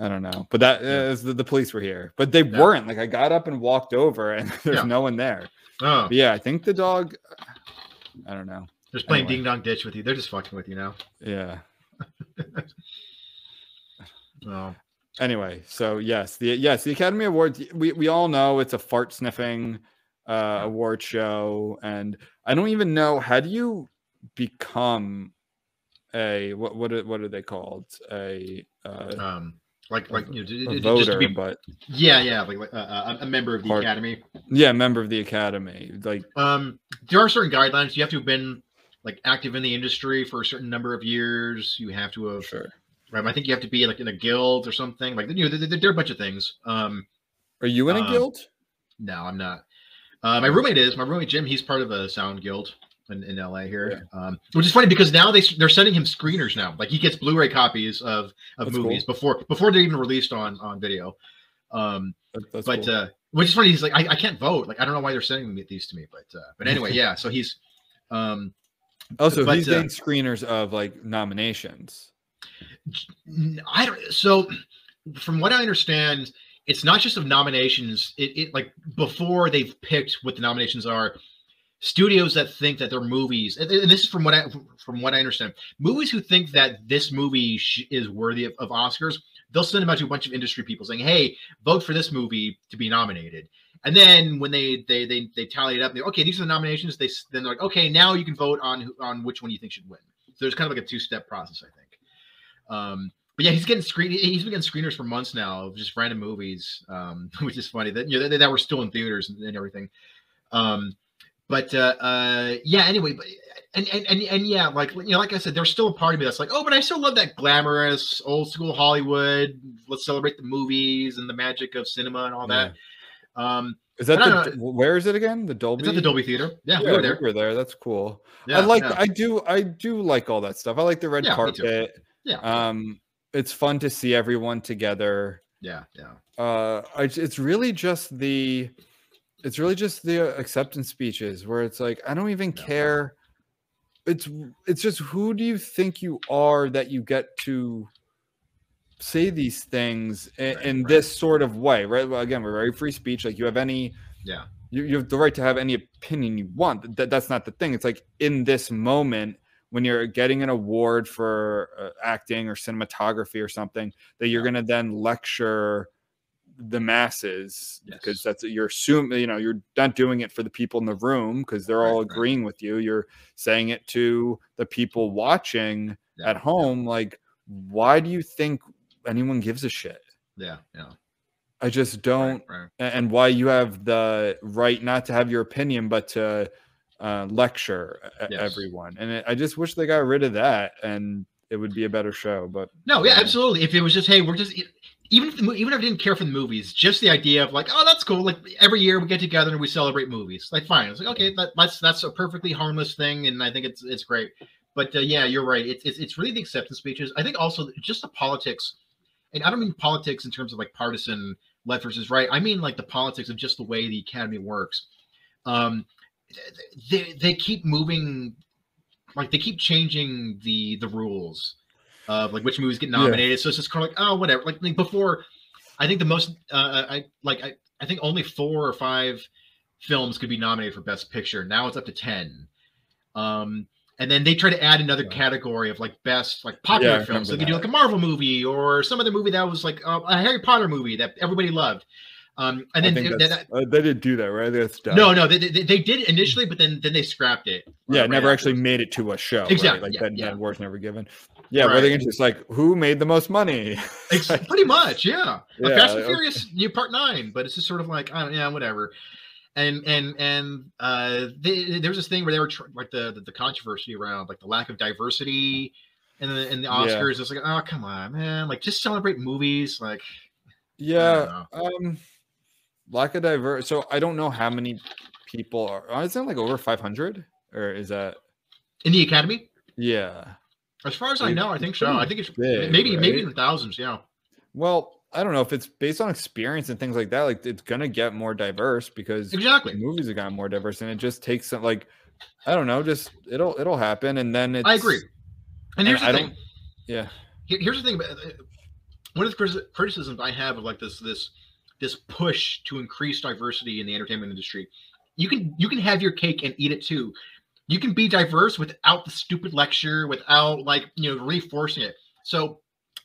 I don't know, but that is the, the police were here, but they yeah. weren't. Like I got up and walked over and there's yeah. no one there. Oh but yeah. I think the dog, I don't know. They're just playing anyway. Ding dong ditch with you. They're just fucking with you now. Yeah. Well, Anyway, so yes, the yes, the Academy Awards, we, we all know it's a fart sniffing uh, award show. And I don't even know, how do you become a what what are, what are they called? A uh, um like like you know, a voter, just to be, but yeah, yeah, like, like uh, a member of the part, Academy. Yeah, member of the Academy. Like um there are certain guidelines. You have to have been like active in the industry for a certain number of years. You have to have sure. Right, I think you have to be like in a guild or something. Like you know, there, there, there are a bunch of things. Um, are you in a um, guild? No, I'm not. Uh, my roommate is. My roommate Jim. He's part of a sound guild in, in L A here, yeah. um, which is funny because now they they're sending him screeners now. Like he gets Blu-ray copies of of that's movies cool. before before they're even released on on video. Um, that, but cool. uh, which is funny. He's like, I, I can't vote. Like I don't know why they're sending these to me. But uh, but anyway, yeah. So he's um, also but, he's getting uh, screeners of like nominations. I don't. So, from what I understand, it's not just of nominations. It, it like before they've picked what the nominations are. Studios that think that their movies, and, and this is from what I from what I understand, movies who think that this movie sh is worthy of, of Oscars, they'll send them out to a bunch of industry people saying, "Hey, vote for this movie to be nominated." And then when they they they they tally it up, they okay, these are the nominations. They then they're like, "Okay, now you can vote on on which one you think should win." So there's kind of like a two step process, I think. Um, but yeah, he's getting screen. He's been getting screeners for months now of just random movies, um, which is funny that you know that, that were still in theaters and, and everything. Um, but uh, uh, yeah, anyway, but, and, and and and yeah, like you know, like I said, there's still a part of me that's like, oh, but I still love that glamorous old school Hollywood. Let's celebrate the movies and the magic of cinema and all yeah. that. Um, is that the, where is it again? The Dolby. Is that the Dolby Theater? Yeah, yeah we were there. We were there. That's cool. Yeah, I like. Yeah. I do. I do like all that stuff. I like the red yeah, carpet. Yeah. Um, it's fun to see everyone together. Yeah, yeah. Uh, it's, it's really just the, it's really just the acceptance speeches where it's like I don't even no. care. It's it's just who do you think you are that you get to say these things in, right, in right. this sort of way, right? Well, again, we're very free speech. Like you have any, yeah, you you have the right to have any opinion you want. That that's not the thing. It's like in this moment. When you're getting an award for uh, acting or cinematography or something, that you're yeah. going to then lecture the masses yes. because that's you're assuming you know you're not doing it for the people in the room because they're right, all agreeing right. with you. You're saying it to the people watching yeah, at home. Yeah. Like, why do you think anyone gives a shit? Yeah, yeah. I just don't. Right, right. And why you have the right not to have your opinion, but to uh lecture yes. everyone. And it, I just wish they got rid of that and it would be a better show. But no yeah, yeah. absolutely. If it was just hey we're just even if the, even if I didn't care for the movies, just the idea of like oh that's cool, like every year we get together and we celebrate movies, like fine. It's like okay that, that's that's a perfectly harmless thing and I think it's it's great. But uh, yeah, you're right, it's, it's it's really the acceptance speeches. I think also just the politics, and I don't mean politics in terms of like partisan left versus right, I mean like the politics of just the way the Academy works. um They they keep moving, like they keep changing the the rules of like which movies get nominated. Yeah. So it's just kind of like oh whatever. Like, like before, I think the most uh, I like I I think only four or five films could be nominated for Best Picture. Now it's up to ten. Um, and then they try to add another yeah. category of like best like popular yeah, films. So they could do like a Marvel movie or some other movie that was like uh, a Harry Potter movie that everybody loved. Um, and then they, that, uh, they didn't do that, right? That's dumb. No, no, they, they, they did initially, but then then they scrapped it. Yeah, right never afterwards. Actually made it to a show. Exactly. Right? Like yeah, that, yeah. that award's never given. Yeah, right. Where they can just like, who made the most money? It's like, pretty much, yeah. yeah like Fast and Furious, okay. New Part Nine, but it's just sort of like, I don't, yeah, whatever. And and and uh, they, there was this thing where they were tr like the, the the controversy around like the lack of diversity, and the and the Oscars. Yeah. It's like, oh come on, man! Like just celebrate movies, like. Yeah. Um. Lack of diverse. So I don't know how many people are. Is it like over five hundred, or is that in the Academy? Yeah. As far as I know, I think so. I think it's big, maybe right? maybe in the thousands. Yeah. Well, I don't know if it's based on experience and things like that. Like it's gonna get more diverse because exactly the movies have gotten more diverse, and it just takes some like I don't know. Just it'll it'll happen, and then it's, I agree. And here's and the I thing. Yeah. Here's the thing about one of the criticisms I have of like this this. this push to increase diversity in the entertainment industry. You can you can have your cake and eat it too. You can be diverse without the stupid lecture, without like, you know, reinforcing it. So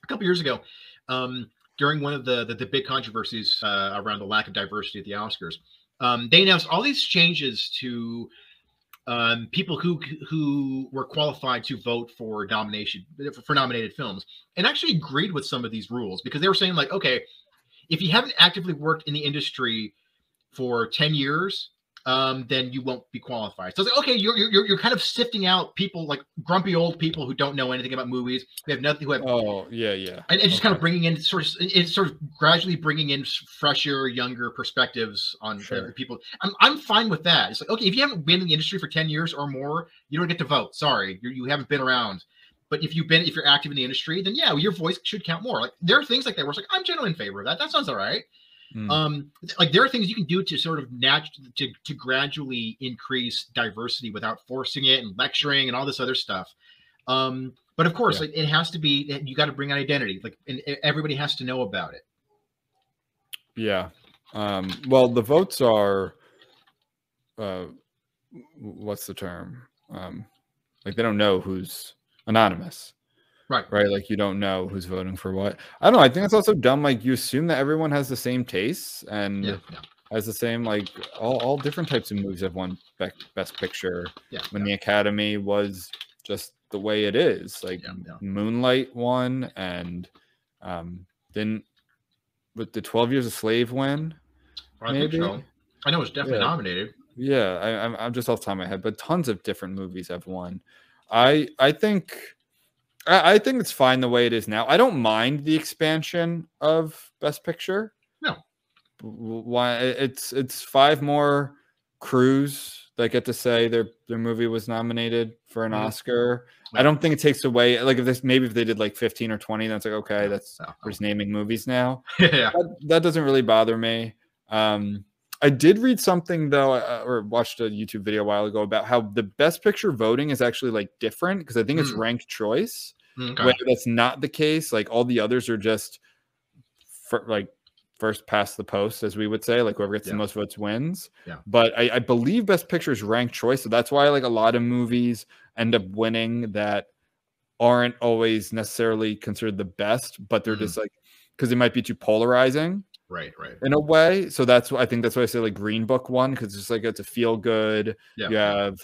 a couple years ago, um, during one of the the, the big controversies uh, around the lack of diversity at the Oscars, um, they announced all these changes to um, people who who were qualified to vote for nomination for nominated films, and actually agreed with some of these rules, because they were saying, like, okay, if you haven't actively worked in the industry for ten years, um, then you won't be qualified. So it's like, okay, you're, you're, you're kind of sifting out people, like grumpy old people who don't know anything about movies. They have nothing, who have, oh yeah, yeah. And, and just okay. kind of bringing in sort of, it's sort of gradually bringing in fresher, younger perspectives on sure. uh, people. I'm, I'm fine with that. It's like, okay, if you haven't been in the industry for ten years or more, you don't get to vote. Sorry. You're, you haven't been around. But if you've been, if you're active in the industry, then yeah, your voice should count more. Like, there are things like that where it's like, I'm generally in favor of that. That sounds all right. Mm. Um, like, there are things you can do to sort of naturally to, to gradually increase diversity without forcing it and lecturing and all this other stuff. Um, but of course, yeah. like, it has to be, you got to bring out identity. Like, and everybody has to know about it. Yeah. Um, well, the votes are, uh, what's the term? Um, like, they don't know who's anonymous, right? Right, like, you don't know who's voting for what. I don't know. I think it's also dumb. Like, you assume that everyone has the same tastes and yeah, yeah. has the same, like, all, all different types of movies have won Best Picture. Yeah, when yeah. the Academy was just the way it is. Like, yeah, yeah. Moonlight won, and um, then with the twelve Years a Slave win. Well, maybe I, so. I know it's definitely yeah. nominated. Yeah, I, I'm, I'm just off the top of my head, but tons of different movies have won. I I think I, I think it's fine the way it is now. I don't mind the expansion of Best Picture. No, why it's it's five more crews that get to say their their movie was nominated for an mm-hmm. Oscar. Right. I don't think it takes away, like, if this maybe if they did like fifteen or twenty, that's like, okay, that's oh. we're just naming movies now. yeah. that, that doesn't really bother me. Um, I did read something, though, uh, or watched a YouTube video a while ago about how the Best Picture voting is actually, like, different, because I think it's mm. ranked choice. Okay. Where that's not the case. Like, all the others are just for, like, first past the post, as we would say. Like, whoever gets yeah. the most votes wins. Yeah. But I, I believe Best Picture is ranked choice. So that's why, like, a lot of movies end up winning that aren't always necessarily considered the best, but they're mm. just, like, because they might be too polarizing. Right, right. In a way, so that's I think that's why I say, like, Green Book one, because it's just like, it's a feel good. Yeah. You have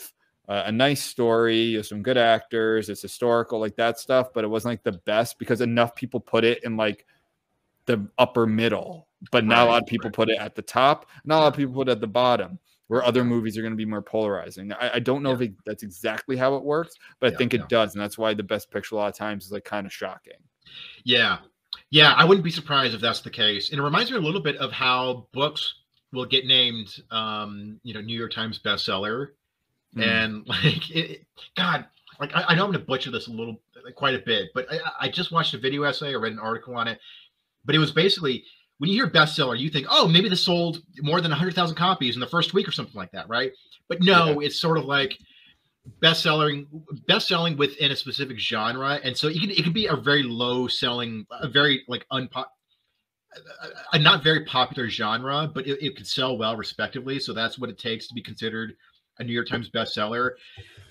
uh, a nice story, you have some good actors, it's historical, like that stuff. But it wasn't like the best because enough people put it in, like, the upper middle, but not right, a lot of people right. put it at the top. Not a lot of people put it at the bottom, where other movies are going to be more polarizing. I, I don't know yeah. if it, that's exactly how it works, but I yeah, think it yeah. does, and that's why the Best Picture a lot of times is, like, kind of shocking. Yeah. Yeah, I wouldn't be surprised if that's the case. And it reminds me a little bit of how books will get named, um, you know, New York Times bestseller. Mm. And, like, it, God, like, I, I know I'm going to butcher this a little, like, quite a bit, but I, I just watched a video essay, I read an article on it. But it was basically, when you hear bestseller, you think, oh, maybe this sold more than one hundred thousand copies in the first week or something like that, right? But no, yeah. it's sort of like best-selling best-selling within a specific genre, and so it can, it can be a very low selling, a very, like, unpop a, a not very popular genre, but it, it could sell well respectively. So that's what it takes to be considered a New York Times bestseller.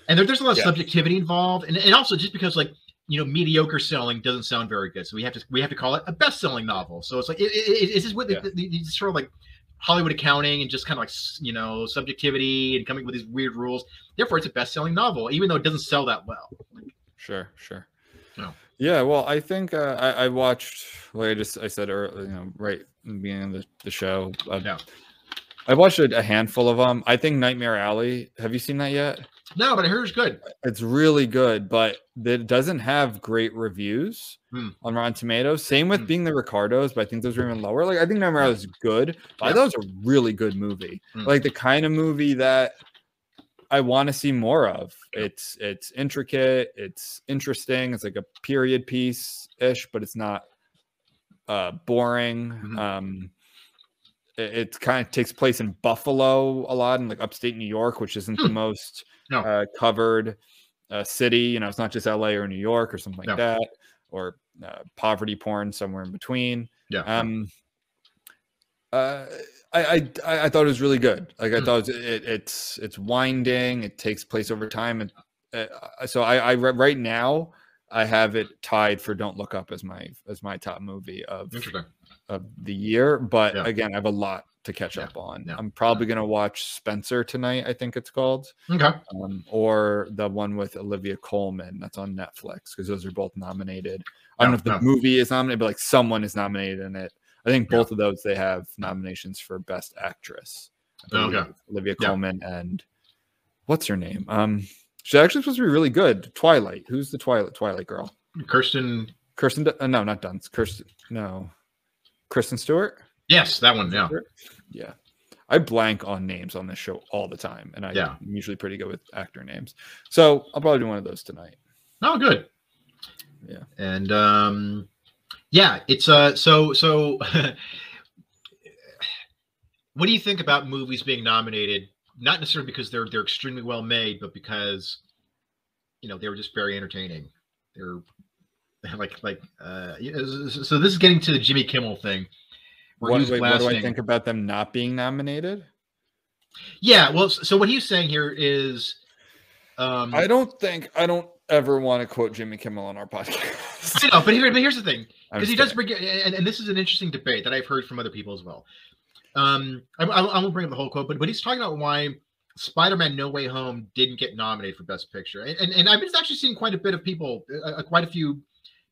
And there, there's a lot of yeah. subjectivity involved, and, and also just because, like, you know, mediocre selling doesn't sound very good, so we have to we have to call it a best-selling novel. So it's like it, it, it's just what yeah. it's sort of like Hollywood accounting and just kind of, like, you know, subjectivity and coming with these weird rules. Therefore, it's a best-selling novel, even though it doesn't sell that well. Sure, sure. No. Yeah, well, I think uh, I, I watched, like I just I said earlier, you know, right in the beginning of the, the show. Uh, yeah. I watched a, a handful of them. I think Nightmare Alley. Have you seen that yet? No, but I heard it's good. It's really good, but it doesn't have great reviews mm. on Rotten Tomatoes. Same with mm. Being the Ricardos, but I think those are even lower. Like, I think Nightmare Alley is good, but yeah. I thought it was a really good movie. Mm. Like, the kind of movie that I want to see more of. Yeah. It's it's intricate. It's interesting. It's like a period piece-ish, but it's not uh, boring. Mm-hmm. Um It kind of takes place in Buffalo a lot, in, like, upstate New York, which isn't hmm. the most no. uh, covered uh, city. You know, it's not just L A or New York or something like no. that, or uh, poverty porn somewhere in between. Yeah. Um. Uh, I I I thought it was really good. Like, I hmm. thought it, it, it's it's winding. It takes place over time, and uh, so I, I right now I have it tied for Don't Look Up as my as my top movie of of the year, but yeah. again, I have a lot to catch yeah. up on. Yeah. I'm probably yeah. going to watch Spencer tonight, I think it's called. Okay. Um, or the one with Olivia Colman that's on Netflix, because those are both nominated. I don't no, know if the no. movie is nominated, but like someone is nominated in it. I think both yeah. of those, they have nominations for Best Actress. Okay. Olivia yeah. Colman and what's her name? Um, she's actually supposed to be really good. Twilight. Who's the Twilight Twilight girl? Kirsten. Kirsten. Uh, no, not Dunst. Kirsten. No. Kristen Stewart. Yes, that one. Yeah. Yeah. I blank on names on this show all the time, and I yeah. I'm usually pretty good with actor names. So I'll probably do one of those tonight. Oh, good. Yeah. And um, yeah, it's uh, so so. What do you think about movies being nominated? Not necessarily because they're they're extremely well made, but because, you know, they were just very entertaining. They're like like uh, you know, so this is getting to the Jimmy Kimmel thing. Where what, wait, what do I think about them not being nominated? Yeah, well, so what he's saying here is, um, I don't think I don't ever want to quote Jimmy Kimmel on our podcast. I know, but, here, but here's the thing, because he does bring, and, and this is an interesting debate that I've heard from other people as well. Um, I, I, I won't bring up the whole quote, but, but he's talking about why Spider-Man No Way Home didn't get nominated for Best Picture. And, and, and I've been actually seeing quite a bit of people, uh, quite a few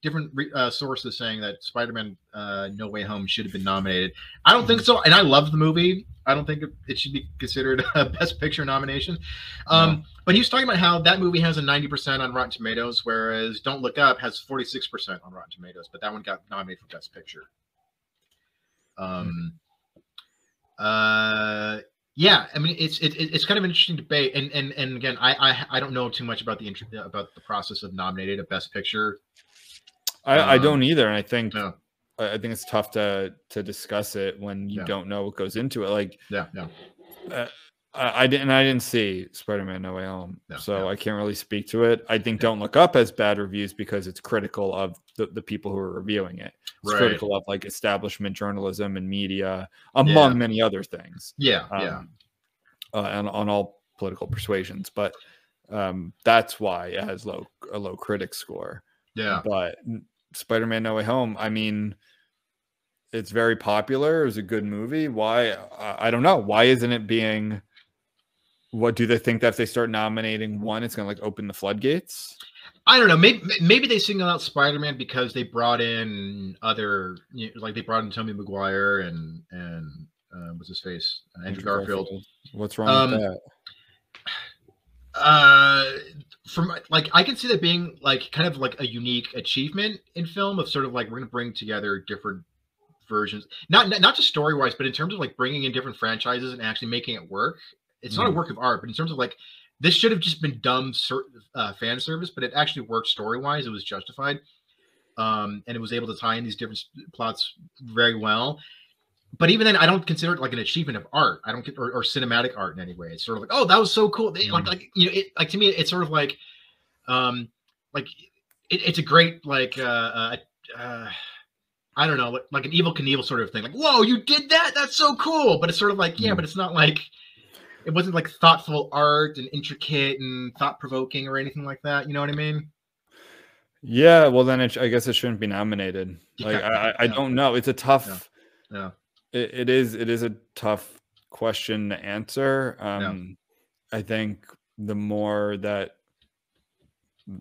different uh, sources saying that Spider-Man uh, No Way Home should have been nominated. I don't think so. And I love the movie. I don't think it should be considered a Best Picture nomination. Um, no. But he was talking about how that movie has a ninety percent on Rotten Tomatoes, whereas Don't Look Up has forty-six percent on Rotten Tomatoes, but that one got nominated for Best Picture. Um. Mm-hmm. Uh, yeah, I mean, it's, it, it's kind of an interesting debate. And, and, and again, I, I, I don't know too much about the, about the process of nominating a Best Picture. I, um, I don't either. And I think, no. I think it's tough to, to discuss it when you yeah. don't know what goes into it. Like, yeah, no. uh, I, I didn't, I didn't see Spider-Man No Way Home, no, so no. I can't really speak to it. I think yeah. Don't Look Up has bad reviews because it's critical of the, the people who are reviewing it. It's right. critical of like establishment journalism and media, among yeah. many other things. Yeah, um, yeah, uh, and on all political persuasions. But um, that's why it has low a low critic score. Yeah, but Spider-Man No Way Home, I mean, it's very popular. It was a good movie. Why? I, I don't know. Why isn't it being? What do they think that if they start nominating one, it's going to like open the floodgates? I don't know. Maybe maybe they single out Spider-Man because they brought in other, you know, like they brought in Tobey Maguire and and uh, what's his face, Andrew, Andrew Garfield. Garfield. What's wrong um, with that? Uh, from like I can see that being like kind of like a unique achievement in film of sort of like we're going to bring together different versions, not not just story wise, but in terms of like bringing in different franchises and actually making it work. It's mm-hmm. not a work of art, but in terms of like, this should have just been dumb uh, fan service, but it actually worked story-wise. It was justified, um, and it was able to tie in these different plots very well. But even then, I don't consider it like an achievement of art. I don't, or, or cinematic art in any way. It's sort of like, oh, that was so cool. It, like, like you know, it, like to me, it's sort of like, um, like it, it's a great like, uh, uh, uh, I don't know, like, like an Evel Knievel sort of thing. Like, whoa, you did that? That's so cool. But it's sort of like, yeah, mm-hmm. but it's not like. It wasn't like thoughtful art and intricate and thought-provoking or anything like that. You know what I mean? Yeah. Well, then it, I guess it shouldn't be nominated. Yeah, like I, I yeah. don't know. It's a tough. Yeah. yeah. It, it is. It is a tough question to answer. Um, yeah. I think the more that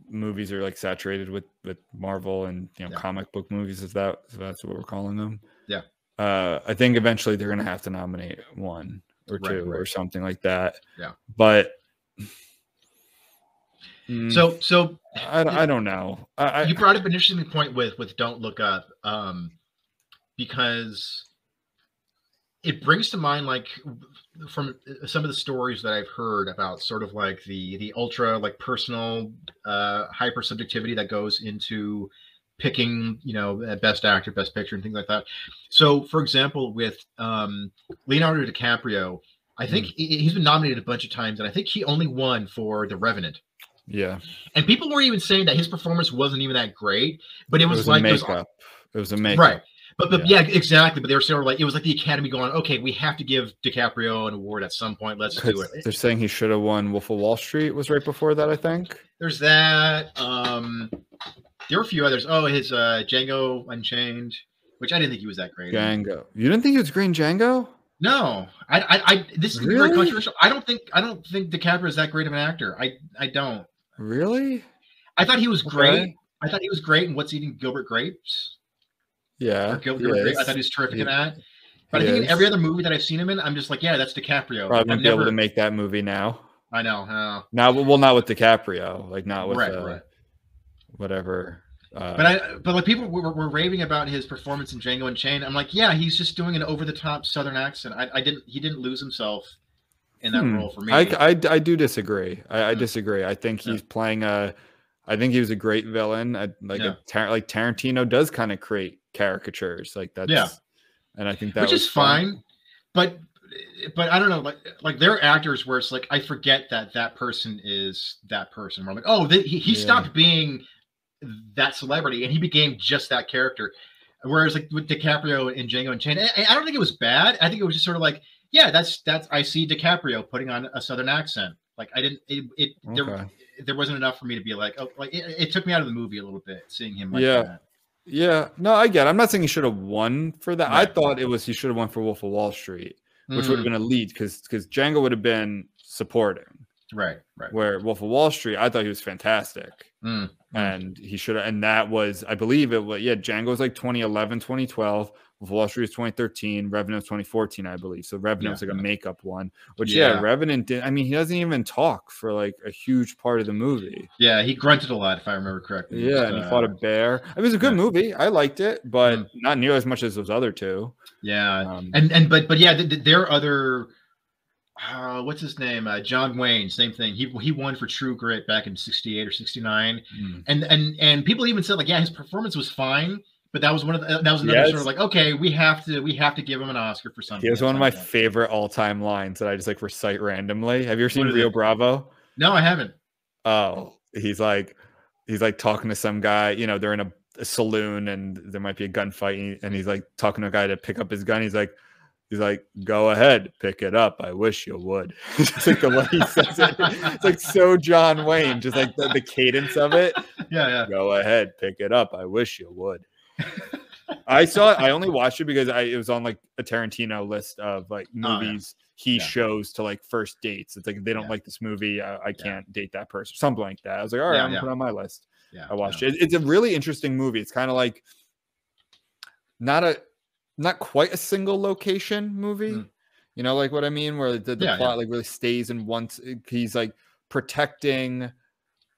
movies are like saturated with with Marvel and you know yeah. comic book movies, is that so that's what we're calling them. Yeah. Uh, I think eventually they're going to have to nominate one. Or two, right, right. or something like that. Yeah, but mm, so so I, I don't know. I, you brought up an interesting point with with Don't Look Up, um, because it brings to mind like from some of the stories that I've heard about sort of like the the ultra like personal uh, hyper subjectivity that goes into picking, you know, Best Actor, Best Picture, and things like that. So, for example, with um, Leonardo DiCaprio, I think mm. he's been nominated a bunch of times, and I think he only won for The Revenant. Yeah. And people were even saying that his performance wasn't even that great, but it was, it was like... A makeup. It, was, it was a makeup. Right. But, but yeah. yeah, exactly. But they were sort of like, it was like the Academy going, okay, we have to give DiCaprio an award at some point. Let's do it. They're saying he should have won. Wolf of Wall Street was right before that, I think. There's that. Um... There were a few others. Oh, his uh, Django Unchained. which I didn't think he was that great. Django. At. You didn't think he was great in Django? No. I I, I this really? is very controversial. I don't think I don't think DiCaprio is that great of an actor. I, I don't. Really? I thought he was great. Okay. I thought he was great in What's Eating Gilbert Grapes. Yeah. Gilbert yes. Grapes. I thought he was terrific he, in that. But I think is. in every other movie that I've seen him in, I'm just like, yeah, that's DiCaprio. Probably wouldn't be never... able to make that movie now. I know. Uh, now, well, not with DiCaprio, like not with right, uh, right. whatever. Uh, but I, but like people were, were raving about his performance in Django Unchained. I'm like, yeah, he's just doing an over-the-top Southern accent. I, I didn't, he didn't lose himself in that hmm. role for me. I, I, I do disagree. I, I disagree. I think he's yeah. playing a. I think he was a great villain. I, like yeah. a, like Tarantino does kind of create caricatures like that. Yeah. And I think that which was is fun. fine, but but I don't know, like like there are actors where it's like I forget that that person is that person. Where I'm like, oh, they, he, he yeah. stopped being that celebrity and he became just that character. Whereas like with DiCaprio in Django Unchained, I, I don't think it was bad. I think it was just sort of like, yeah, that's that's I see DiCaprio putting on a Southern accent. Like I didn't, it, it okay. there there wasn't enough for me to be like, oh, like it, it took me out of the movie a little bit seeing him like yeah. that. Yeah, no, I get it. I'm not saying he should have won for that. Right. I thought it was he should have won for Wolf of Wall Street, which mm. would have been a lead because because Django would have been supporting. Right, right. Where Wolf of Wall Street, I thought he was fantastic. Mm. And he should have, and that was, I believe it was, yeah, Django was like twenty eleven, twenty twelve. Wolf of Wall Street was twenty thirteen. Revenant was twenty fourteen, I believe. So Revenant's yeah. like a makeup one, which, yeah, yeah Revenant did. I mean, he doesn't even talk for like a huge part of the movie. Yeah, he grunted a lot, if I remember correctly. Yeah, and uh, he fought a bear. It was a good yeah. movie. I liked it, but mm. not near as much as those other two. Yeah. Um, and, and, but, but yeah, th- th- there are other. Uh, what's his name? Uh, John Wayne. Same thing. He he won for True Grit back in sixty-eight or sixty-nine, mm. and and and people even said like, yeah, his performance was fine, but that was one of the, that was another yes. sort of like, okay, we have to we have to give him an Oscar for something. He was one of my that. favorite all time lines that I just like recite randomly. Have you ever seen Rio it? Bravo? No, I haven't. Oh, he's like he's like talking to some guy. You know, they're in a, a saloon and there might be a gunfight, and he's like talking to a guy to pick up his gun. He's like. He's like, go ahead, pick it up. I wish you would. It's like the way he says it. It's like so John Wayne, just like the, the cadence of it. Yeah, yeah. Go ahead, pick it up. I wish you would. I saw it. I only watched it because I it was on like a Tarantino list of like movies oh, yeah. he yeah. shows to like first dates. It's like, they don't yeah. like this movie. I, I can't yeah. date that person. Something like that. I was like, all right, yeah, I'm yeah. gonna put it on my list. Yeah, I watched yeah. it. It's a really interesting movie. It's kind of like not a... not quite a single location movie, mm. you know, like what I mean, where the, the yeah, plot yeah. like really stays in one. He's like protecting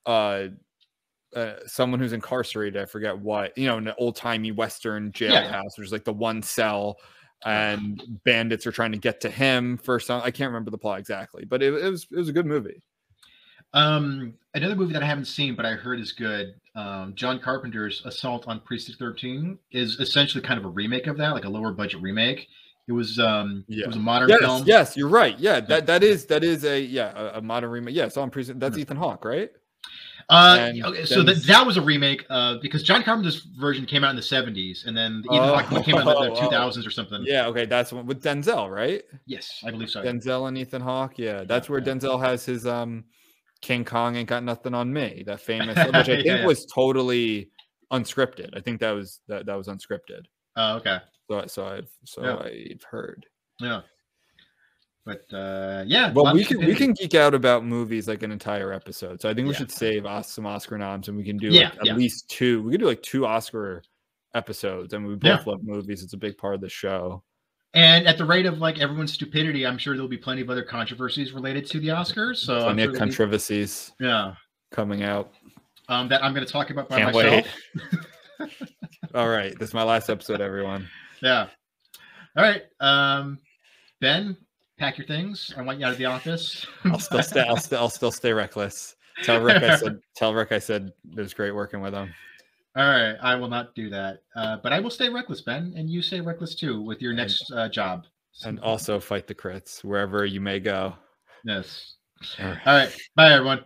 uh, uh, someone who's incarcerated. I forget what, you know, in an old timey Western jailhouse, yeah, yeah. which is like the one cell, and bandits are trying to get to him for some. I can't remember the plot exactly, but it, it was it was a good movie. Um, another movie that I haven't seen, but I heard is good. Um, John Carpenter's Assault on Precinct thirteen is essentially kind of a remake of that, like a lower budget remake. It was, um, yeah. it was a modern yes, film. Yes, you're right. Yeah, that that is that is a yeah a, a modern remake. Yeah, Assault on Precinct. That's mm-hmm. Ethan Hawke, right? Uh, okay, so that that was a remake uh, because John Carpenter's version came out in the seventies, and then the Ethan oh, Hawke came out in the two thousands oh. or something. Yeah, okay, that's one with Denzel, right? Yes, I believe so. Denzel and Ethan Hawke. Yeah, that's where yeah. Denzel has his um. King Kong Ain't Got Nothing on Me, that famous, which I think yeah. was totally unscripted. I think that was that, that was unscripted. Oh, okay. So, so I've so yeah. I've heard. Yeah. But uh, yeah. Well, we can we can geek out about movies like an entire episode. So I think we yeah. should save us some Oscar noms, and we can do yeah, like at yeah. least two. We could do like two Oscar episodes, and we both yeah. love movies. It's a big part of the show. And at the rate of like everyone's stupidity, I'm sure there'll be plenty of other controversies related to the Oscars. So plenty sure of controversies, be... yeah, coming out um, that I'm going to talk about by Can't myself. Wait. All right, this is my last episode, everyone. Yeah. All right, um, Ben, pack your things. I want you out of the office. I'll still stay. I'll still. I'll still stay reckless. Tell Rick I said. Tell Rick I said it was great working with him. All right, I will not do that, uh, but I will stay reckless, Ben, and you stay reckless too with your next uh, job. And also fight the crits wherever you may go. Yes. All right. All right. Bye, everyone.